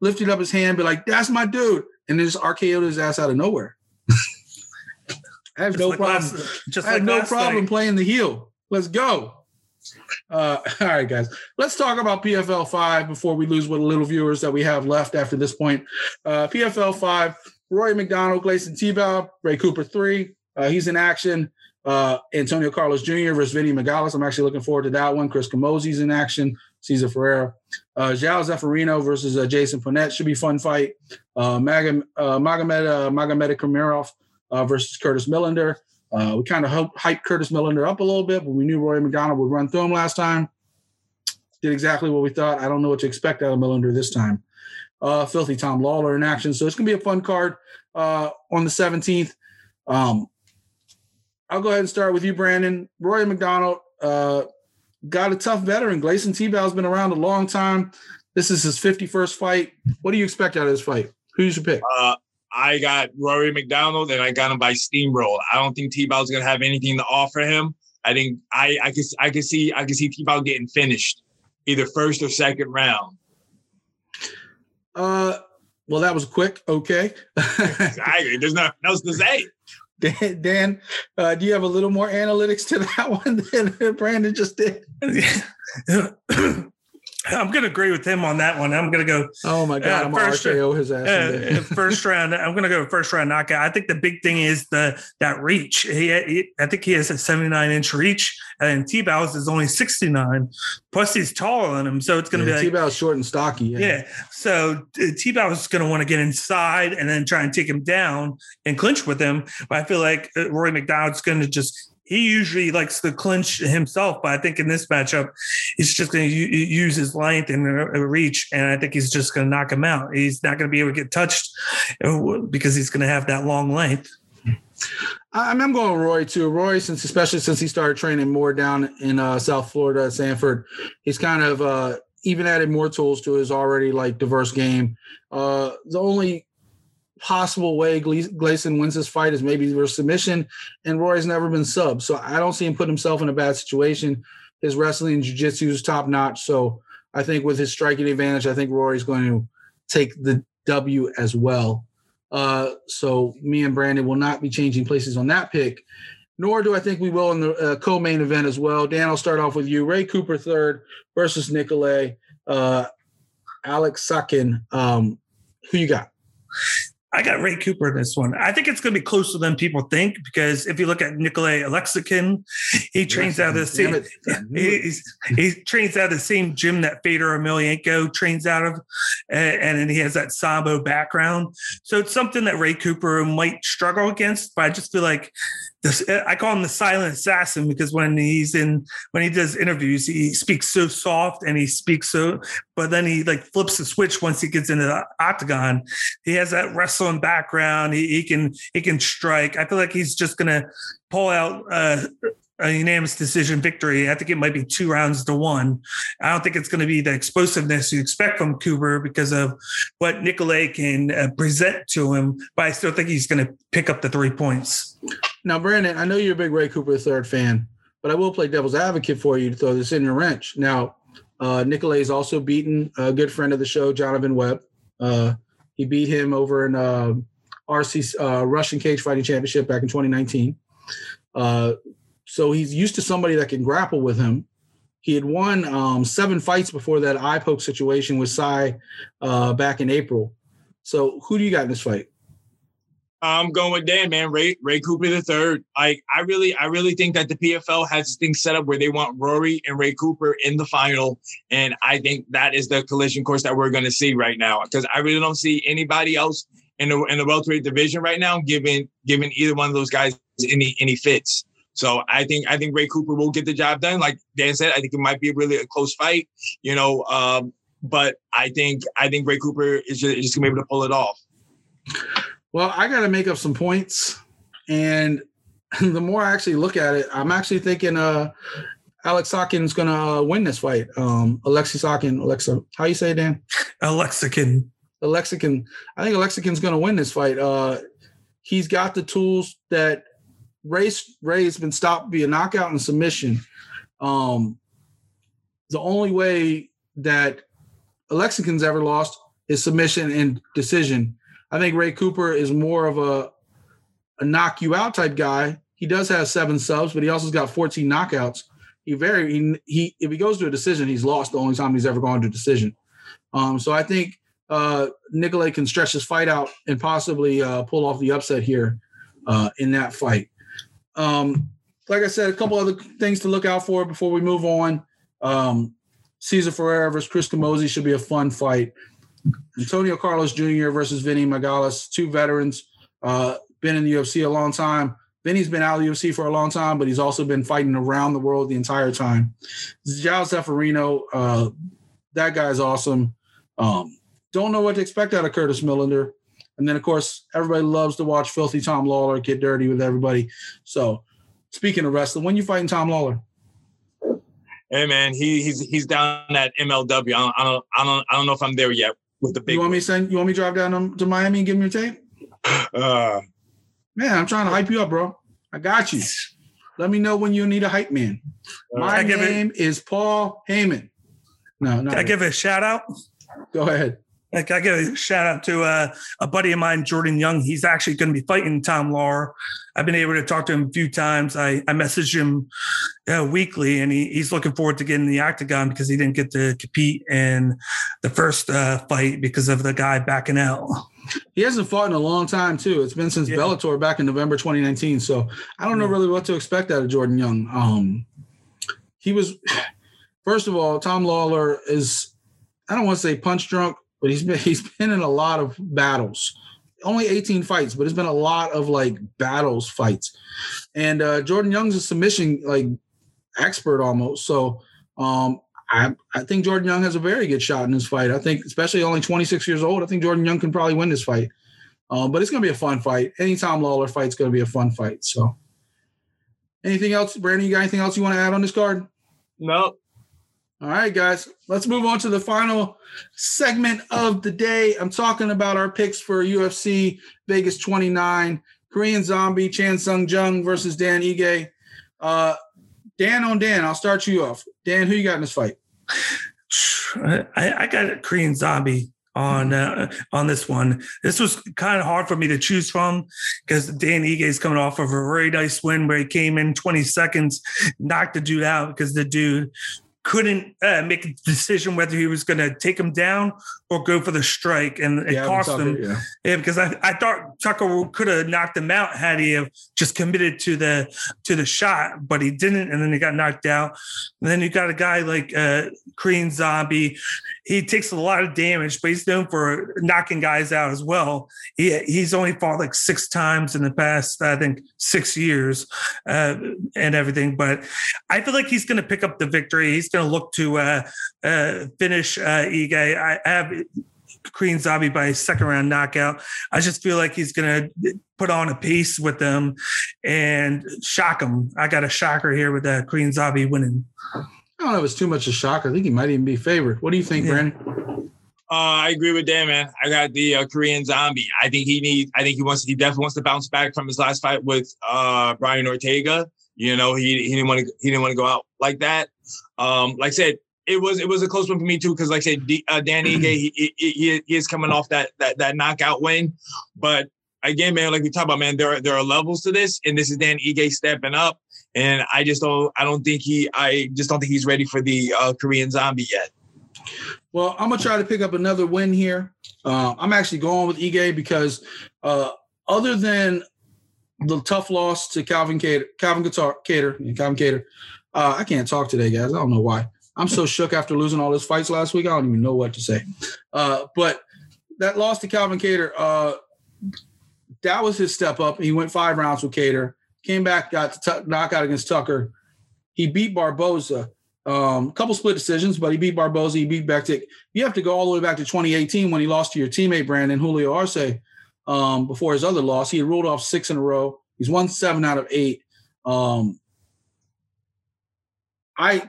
lifted up his hand, be like, that's my dude, and then just RKO'd his ass out of nowhere. I have no problem. I have no problem playing the heel. Let's go. All right, guys. Let's talk about PFL 5 before we lose what little viewers that we have left after this point. PFL 5, Rory MacDonald, Gleison Tebow, Ray Cooper 3. He's in action. Antonio Carlos Jr. versus Vinny Magalhaes. I'm actually looking forward to that one. Chris Camozzi's in action. Cesar Ferreira. João Zeferino versus Jason Ponette. Should be a fun fight. Magomed Kamarov versus Curtis Millender. We kind of hyped Curtis Millender up a little bit, but we knew Rory MacDonald would run through him last time. did exactly what we thought. I don't know what to expect out of Millender this time. Filthy Tom Lawler in action. So it's going to be a fun card on the 17th. I'll go ahead and start with you, Brandon. Rory MacDonald got a tough veteran. Gleison Tibau's been around a long time. This is his 51st fight. What do you expect out of this fight? Who's your pick? I got Rory MacDonald, and I got him by steamroll. I don't think Tibau's going to have anything to offer him. I think I could see Tibau getting finished, either first or second round. Well, that was quick. Okay. Exactly. There's nothing else to say. Dan, do you have a little more analytics to that one than Brandon just did? I'm going to agree with him on that one. I'm going to go. Oh my God! I'm going to RKO his ass. First round. I'm going to go first round knockout. I think the big thing is that reach. I think he has a 79-inch reach, and Tibau's is only 69. Plus, he's taller than him, so it's going to be like Tibau's short and stocky. Yeah. So Tibau's going to want to get inside and then try and take him down and clinch with him. But I feel like Rory MacDonald's going to just. He usually likes to clinch himself, but I think in this matchup, he's just going to use his length and reach, and I think he's just going to knock him out. He's not going to be able to get touched because he's going to have that long length. I'm going Roy too. Roy, especially since he started training more down in South Florida at Sanford, he's kind of even added more tools to his already diverse game. The only possible way Gleison wins this fight is maybe for submission, and Roy's never been subbed, so I don't see him put himself in a bad situation. His wrestling and jiu-jitsu is top notch, so I think with his striking advantage, I think Rory's going to take the W as well. So me and Brandon will not be changing places on that pick, nor do I think we will in the co-main event as well. Dan, I'll start off with you. Ray Cooper III versus Nicolay Alex Sakin. Who you got? I got Ray Cooper in this one. I think it's going to be closer than people think, because if you look at Nicolay Alexikin, he trains out of the same he trains out of the same gym that Fedor Emelianenko trains out of, and then he has that Sambo background. So it's something that Ray Cooper might struggle against. But I just feel like I call him the silent assassin, because when he does interviews, he speaks so soft and but then he flips the switch once he gets into the octagon. He has that wrestling background. He can strike. I feel like he's just going to pull out a unanimous decision victory. I think it might be 2-1. I don't think it's going to be the explosiveness you expect from Cooper because of what Nicolay can present to him, but I still think he's going to pick up the 3 points. Now, Brandon, I know you're a big Ray Cooper III fan, but I will play devil's advocate for you to throw this in your wrench. Now, Nicolay's also beaten a good friend of the show, Jonathan Webb. He beat him over in RC Russian Cage Fighting Championship back in 2019. So he's used to somebody that can grapple with him. He had won 7 fights before that eye poke situation with Sai back in April. So who do you got in this fight? I'm going with Dan, man. Ray Cooper III. I really think that the PFL has things set up where they want Rory and Ray Cooper in the final, and I think that is the collision course that we're going to see right now, because I really don't see anybody else in the welterweight division right now giving either one of those guys any fits. So I think Ray Cooper will get the job done. Like Dan said, I think it might be really a close fight, but I think Ray Cooper is just going to be able to pull it off. Well, I got to make up some points, and the more I actually look at it, I'm actually thinking Alex Sakin's going to win this fight. Alexa, how you say it, Dan? Alexikin. I think Alexikin's going to win this fight. He's got the tools that Ray's been stopped via knockout and submission. The only way that Alexikin's ever lost is submission and decision. I think Ray Cooper is more of a knock you out type guy. He does have 7 subs, but he also has got 14 knockouts. If he goes to a decision, he's lost the only time he's ever gone to a decision. So I think Nicolay can stretch his fight out and possibly pull off the upset here in that fight. Like I said, a couple other things to look out for before we move on. Cesar Ferreira versus Chris Camozzi should be a fun fight. Antonio Carlos Jr. versus Vinny Magalhaes, 2 veterans, been in the UFC a long time. Benny's been out of the UFC for a long time, but he's also been fighting around the world the entire time. João Zeferino, that guy's awesome. Don't know what to expect out of Curtis Millender. And then, of course, everybody loves to watch Filthy Tom Lawler get dirty with everybody. So, speaking of wrestling, when you fighting Tom Lawler? Hey, man, he's down at MLW. I don't know if I'm there yet with the big. You want me to drive down to Miami and give him your tape? Man, I'm trying to hype you up, bro. I got you. Let me know when you need a hype man. My name is Paul Heyman. No. Can I give a shout out? Go ahead. Like, I give a shout out to a buddy of mine, Jordan Young. He's actually going to be fighting Tom Lawler. I've been able to talk to him a few times. I message him weekly, and he's looking forward to getting the octagon because he didn't get to compete in the first fight because of the guy backing out. He hasn't fought in a long time, too. It's been since Bellator back in November 2019. So I don't know really what to expect out of Jordan Young. He was, first of all, Tom Lawler is, I don't want to say punch drunk, but he's been in a lot of battles, only 18 fights, but it's been a lot of fights. And Jordan Young's a submission expert almost. So I think Jordan Young has a very good shot in this fight. I think, especially only 26 years old, I think Jordan Young can probably win this fight. But it's going to be a fun fight. Any Tom Lawler fight's going to be a fun fight. So, anything else, Brandon? You got anything else you want to add on this card? Nope. All right, guys, let's move on to the final segment of the day. I'm talking about our picks for UFC Vegas 29, Korean Zombie, Chan Sung Jung versus Dan Ige. Dan, I'll start you off. Dan, who you got in this fight? I got Korean Zombie on this one. This was kind of hard for me to choose from because Dan Ige is coming off of a very nice win where he came in 20 seconds, knocked the dude out because the dude couldn't make a decision whether he was going to take him down or go for the strike. And it cost him. Because I thought Tucker could have knocked him out had he have just committed to the shot, but he didn't. And then he got knocked out. And then you got a guy like Korean Zombie. He takes a lot of damage, but he's known for knocking guys out as well. He's only fought 6 times in the past, I think, 6 years and everything. But I feel like he's going to pick up the victory. He's going to look to finish Ige. I have Korean Zombie by second round knockout. I just feel like he's going to put on a piece with them and shock them. I got a shocker here with Korean Zombie winning. I don't know if it's too much a shock. I think he might even be favored. What do you think, Brandon? I agree with Dan, man. I got the Korean Zombie. I think he definitely wants to bounce back from his last fight with Brian Ortega. You know, he didn't want to go out like that. Like I said, it was a close one for me too, because like I said, Dan Ige, he is coming off that knockout win. But again, man, like we talked about, man, there are levels to this, and this is Dan Ige stepping up. And I just don't think he's ready for the Korean Zombie yet. Well, I'm going to try to pick up another win here. I'm actually going with Ige because other than the tough loss to Calvin Kattar, I can't talk today, guys. I don't know why. I'm so shook after losing all those fights last week. I don't even know what to say. But that loss to Calvin Kattar, that was his step up. He went 5 rounds with Kattar. Came back, got the knockout against Tucker. He beat Barboza. A couple split decisions, but he beat Barboza. He beat Bektik. You have to go all the way back to 2018 when he lost to your teammate, Brandon, Julio Arce, before his other loss. He had ruled off 6 in a row. He's won 7 out of 8. I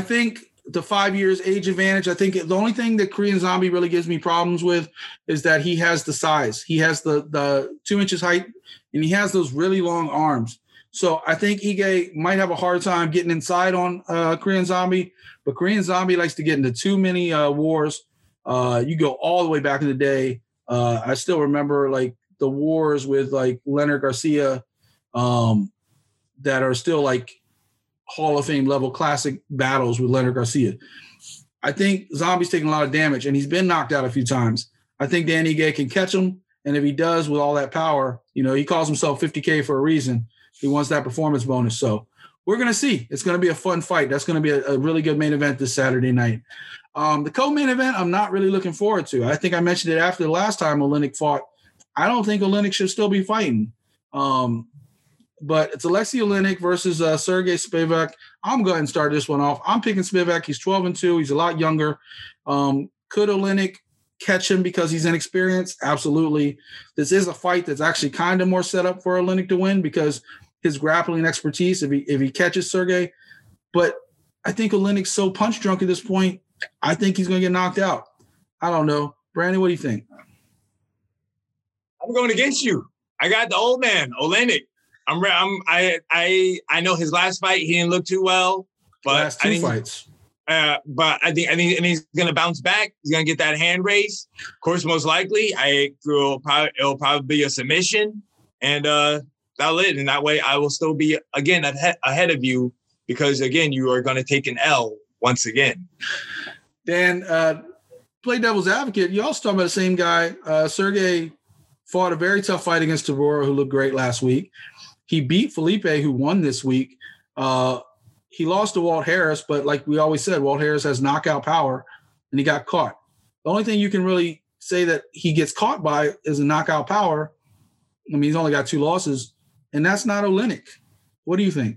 think the 5 years age advantage, I think the only thing that Korean Zombie really gives me problems with is that he has the size. He has the 2 inches height. And he has those really long arms. So I think Ige might have a hard time getting inside on Korean Zombie, but Korean Zombie likes to get into too many wars. You go all the way back in the day. I still remember the wars with Leonard Garcia that are still Hall of Fame level classic battles with Leonard Garcia. I think Zombie's taking a lot of damage, and he's been knocked out a few times. I think Dan Ige can catch him. And if he does with all that power, he calls himself 50K for a reason. He wants that performance bonus. So we're going to see. It's going to be a fun fight. That's going to be a really good main event this Saturday night. The co-main event, I'm not really looking forward to. I think I mentioned it after the last time Olynyk fought. I don't think Olynyk should still be fighting. But it's Alexei Oleinik versus Sergey Spivak. I'm going to start this one off. I'm picking Spivak. He's 12-2. He's a lot younger. Could Oleinik catch him because he's inexperienced? Absolutely. This is a fight that's actually kind of more set up for Oleinik to win because his grappling expertise, if he catches Sergey. But I think Oleinik's so punch drunk at this point, I think he's going to get knocked out. I don't know. Brandon, what do you think? I'm going against you. I got the old man, Oleinik. I know his last fight he didn't look too well, but last two fights. But I think he's gonna bounce back. He's gonna get that hand raise. Of course, most likely, it'll probably be a submission, and that'll it. And that way, I will still be again ahead of you because again, you are gonna take an L once again. Dan, play devil's advocate. You also talking about the same guy, Sergey. Fought a very tough fight against Tavora, who looked great last week. He beat Felipe, who won this week. He lost to Walt Harris, but like we always said, Walt Harris has knockout power, and he got caught. The only thing you can really say that he gets caught by is a knockout power. I mean, he's only got two losses, and that's not Oleinik. What do you think?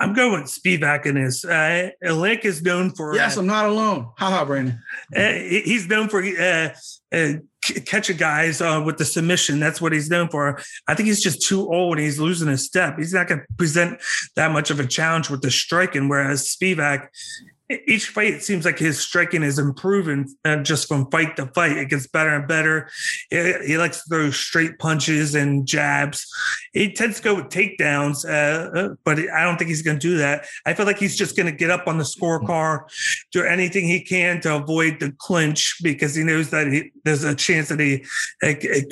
I'm going with Spivak in this. Oleinik is known for... Yes, I'm not alone. Ha, Brandon. He's known for... catching guys with the submission. That's what he's known for. I think he's just too old and he's losing his step. He's not going to present that much of a challenge with the striking, whereas Spivak, each fight, it seems like his striking is improving just from fight to fight. It gets better and better. He likes to throw straight punches and jabs. He tends to go with takedowns, but I don't think he's going to do that. I feel like he's just going to get up on the scorecard, do anything he can to avoid the clinch because he knows that there's a chance that he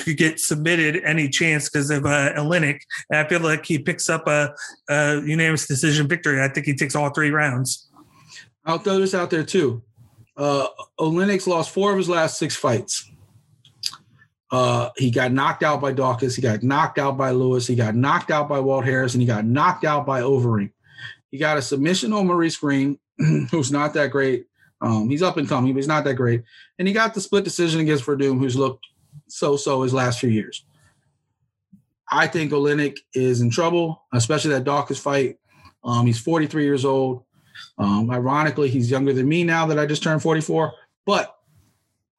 could get submitted any chance because of Oleinik. And I feel like he picks up a unanimous decision victory. I think he takes all three rounds. I'll throw this out there, too. Oleinik's lost 4 of his last 6 fights. He got knocked out by Dawkins. He got knocked out by Lewis. He got knocked out by Walt Harris, and he got knocked out by Overeem. He got a submission on Maurice Green, who's not that great. He's up and coming, but he's not that great. And he got the split decision against Verdum, who's looked so-so his last few years. I think Oleinik is in trouble, especially that Dawkins fight. He's 43 years old. Ironically, he's younger than me now that I just turned 44, but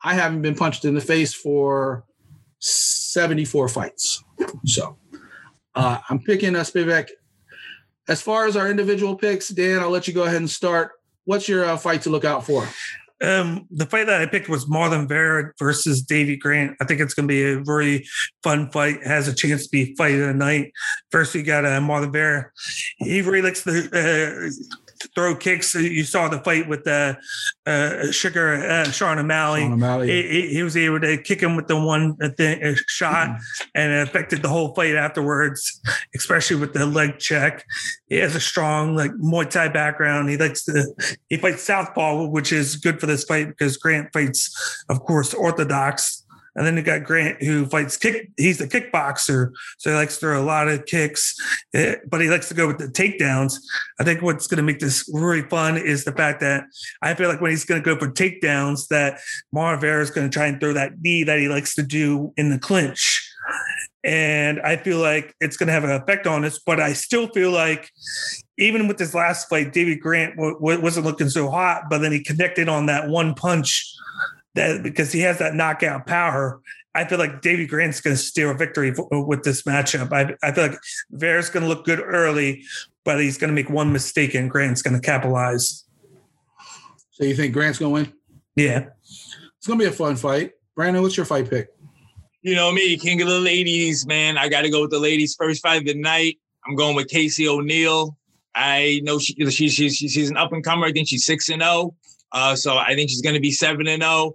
I haven't been punched in the face for 74 fights. So I'm picking Spivak. As far as our individual picks, Dan, I'll let you go ahead and start. What's your fight to look out for? The fight that I picked was Marvin Vettori versus Davy Grant. I think it's going to be a very fun fight. It has a chance to be fight of the night. First, we got Marvin Vettori. He really likes the throw kicks. You saw the fight with Sean O'Malley. Sean O'Malley. He was able to kick him with the one shot, and it affected the whole fight afterwards, especially with the leg check. He has a strong Muay Thai background. He fights southpaw, which is good for this fight because Grant fights, of course, orthodox. And then you got Grant, who fights kick. He's a kickboxer, so he likes to throw a lot of kicks, but he likes to go with the takedowns. I think what's going to make this really fun is the fact that I feel like when he's going to go for takedowns, that Marvin Vettori is going to try and throw that knee that he likes to do in the clinch. And I feel like it's going to have an effect on us, but I still feel like even with this last fight, Davy Grant wasn't looking so hot, but then he connected on that one punch. That because he has that knockout power, I feel like Davy Grant's going to steal a victory with this matchup. I feel like Vettori's going to look good early, but he's going to make one mistake and Grant's going to capitalize. So you think Grant's going to win? Yeah. It's going to be a fun fight. Brandon, what's your fight pick? You know me, king of the ladies, man. I got to go with the ladies' first fight of the night. I'm going with Casey O'Neill. I know she's an up-and-comer. I think she's 6-0. So I think she's going to be 7-0.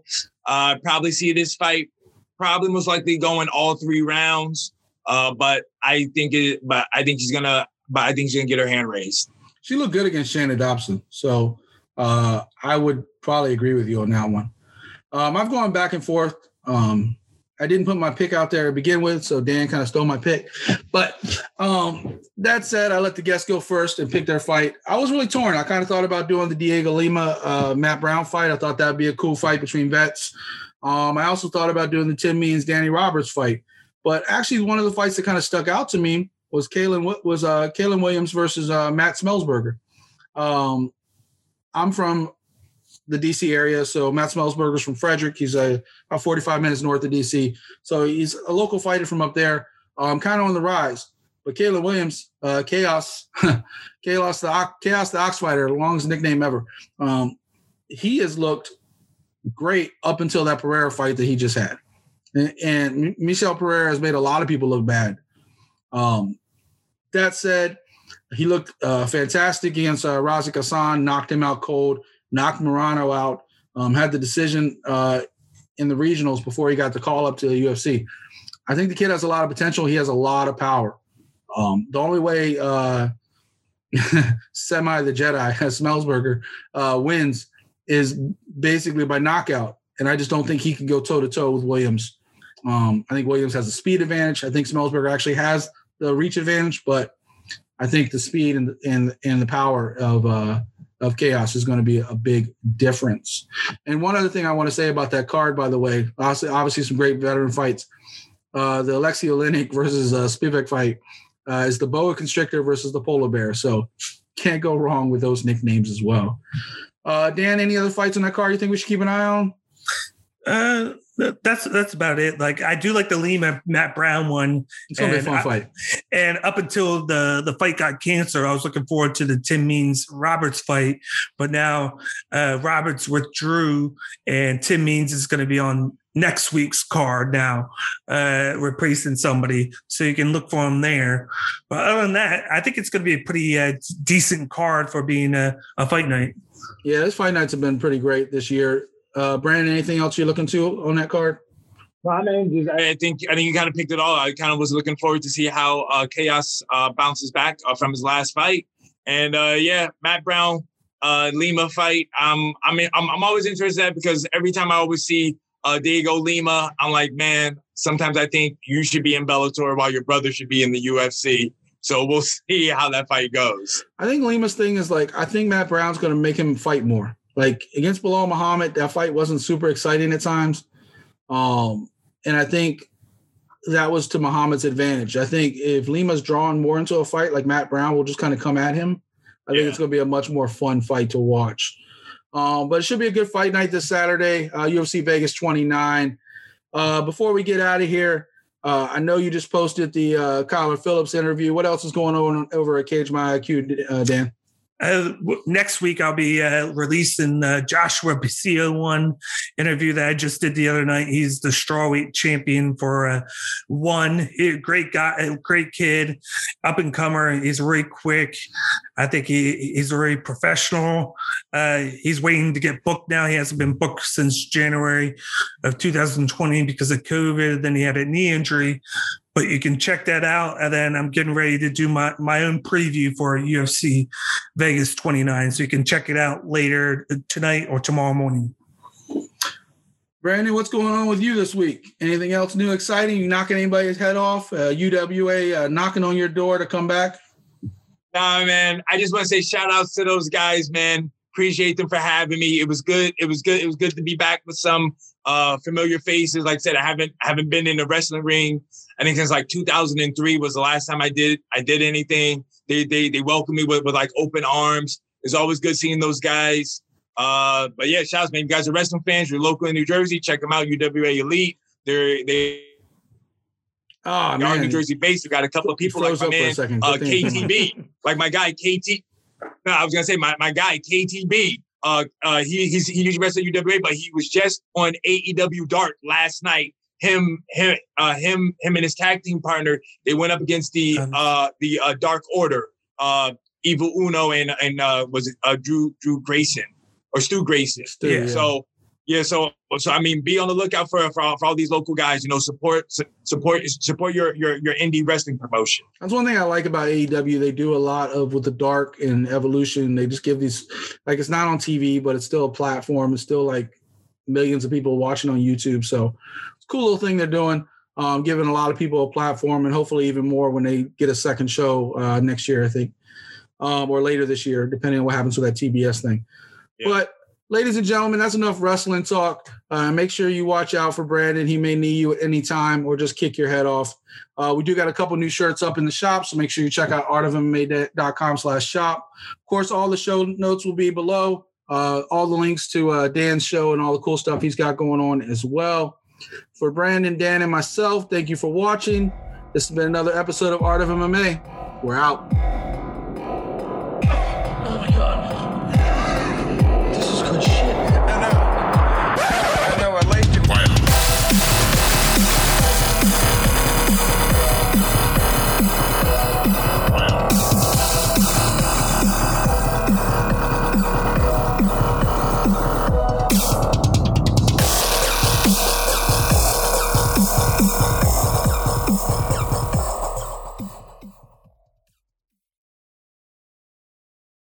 Probably see this fight, probably most likely going all 3 rounds. I think she's going to get her hand raised. She looked good against Shannon Dobson, so I would probably agree with you on that one. I've gone back and forth. I didn't put my pick out there to begin with, so Dan kind of stole my pick. But that said, I let the guests go first and pick their fight. I was really torn. I kind of thought about doing the Diego Lima, Matt Brown fight. I thought that would be a cool fight between vets. I also thought about doing the Tim Means, Danny Roberts fight. But actually one of the fights that kind of stuck out to me was Kalen Williams versus Matt Smelsberger. I'm from the DC area, so Matt Smelsberger's from Frederick. He's about 45 minutes north of DC, so he's a local fighter from up there, kind of on the rise. But Kalen Williams, Chaos the Ox Fighter, the longest nickname ever. He has looked great up until that Pereira fight that he just had. And Michel Pereira has made a lot of people look bad. That said, he looked fantastic against Razik Hassan, knocked him out cold, knocked Morano out, had the decision in the regionals before he got the call up to the UFC. I think the kid has a lot of potential. He has a lot of power. The only way Semi the Jedi, Smelsberger, wins is basically by knockout. And I just don't think he can go toe-to-toe with Williams. I think Williams has a speed advantage. I think Smelsberger actually has the reach advantage, but I think the speed and the power of Chaos is going to be a big difference. And one other thing I want to say about that card, by the way, obviously some great veteran fights. The Alexei Oleinik versus Spivak fight is the boa constrictor versus the polar bear. So can't go wrong with those nicknames as well. Dan, any other fights on that card you think we should keep an eye on? That's about it. Like, I do like the Lima Matt Brown one. It's gonna be a fun fight. And up until the fight got canceled, I was looking forward to the Tim Means Roberts fight, but now Roberts withdrew, and Tim Means is going to be on next week's card now, replacing somebody, so you can look for him there. But other than that, I think it's going to be a pretty decent card for being a fight night. Yeah, those fight nights have been pretty great this year. Brandon, anything else you're looking to on that card? No, I think you kind of picked it all out. I kind of was looking forward to see how Chaos bounces back from his last fight, and Matt Brown Lima fight. I'm always interested in that, because every time I always see Diego Lima, I'm like, man, sometimes I think you should be in Bellator while your brother should be in the UFC. So we'll see how that fight goes. I think Lima's thing is, like, I think Matt Brown's going to make him fight more. Like, against Bilal Muhammad, that fight wasn't super exciting at times. And I think that was to Muhammad's advantage. I think if Lima's drawn more into a fight, like Matt Brown will just kind of come at him. I think it's going to be a much more fun fight to watch. But it should be a good fight night this Saturday, UFC Vegas 29. Before we get out of here, I know you just posted the Kyler Phillips interview. What else is going on over at Cage My IQ, Dan? Next week, I'll be releasing Joshua Bisio one interview that I just did the other night. He's the strawweight champion for one. He's a great guy, a great kid, up and comer. He's really quick. I think he's really professional. He's waiting to get booked now. He hasn't been booked since January of 2020 because of COVID. Then he had a knee injury. But you can check that out. And then I'm getting ready to do my own preview for UFC Vegas 29. So you can check it out later tonight or tomorrow morning. Brandon, what's going on with you this week? Anything else new, exciting? You knocking anybody's head off? UWA knocking on your door to come back? Nah, man. I just want to say shout outs to those guys, man. Appreciate them for having me. It was good. It was good to be back with some familiar faces. Like I said, I haven't been in the wrestling ring. I think since like 2003 was the last time I did anything. They welcomed me with like open arms. It's always good seeing those guys. But yeah, shouts, man. You guys are wrestling fans. You're local in New Jersey. Check them out. UWA Elite. They're New Jersey based. You got a couple of people like my man KTB. Like my guy KT. No, I was gonna say my guy KTB. He usually wrestles at UWA, but he was just on AEW Dark last night. Him, and his tag team partner. They went up against the Dark Order, Evil Uno, and was it Drew Grayson or Stu Grayson? Yeah. So I mean, be on the lookout for all these local guys. You know, support your indie wrestling promotion. That's one thing I like about AEW. They do a lot of with the Dark and Evolution. They just give these, like, it's not on TV, but it's still a platform. It's still like millions of people watching on YouTube. So. Cool little thing they're doing, giving a lot of people a platform, and hopefully even more when they get a second show next year, I think, or later this year, depending on what happens with that TBS thing. Yeah. But ladies and gentlemen, that's enough wrestling talk. Make sure you watch out for Brandon. He may knee you at any time or just kick your head off. We do got a couple new shirts up in the shop, so make sure you check out artofmma.com/shop. Of course, all the show notes will be below. All the links to Dan's show and all the cool stuff he's got going on as well. For Brandon, Dan, and myself, thank you for watching. This has been another episode of Art of MMA. We're out. Oh, my God.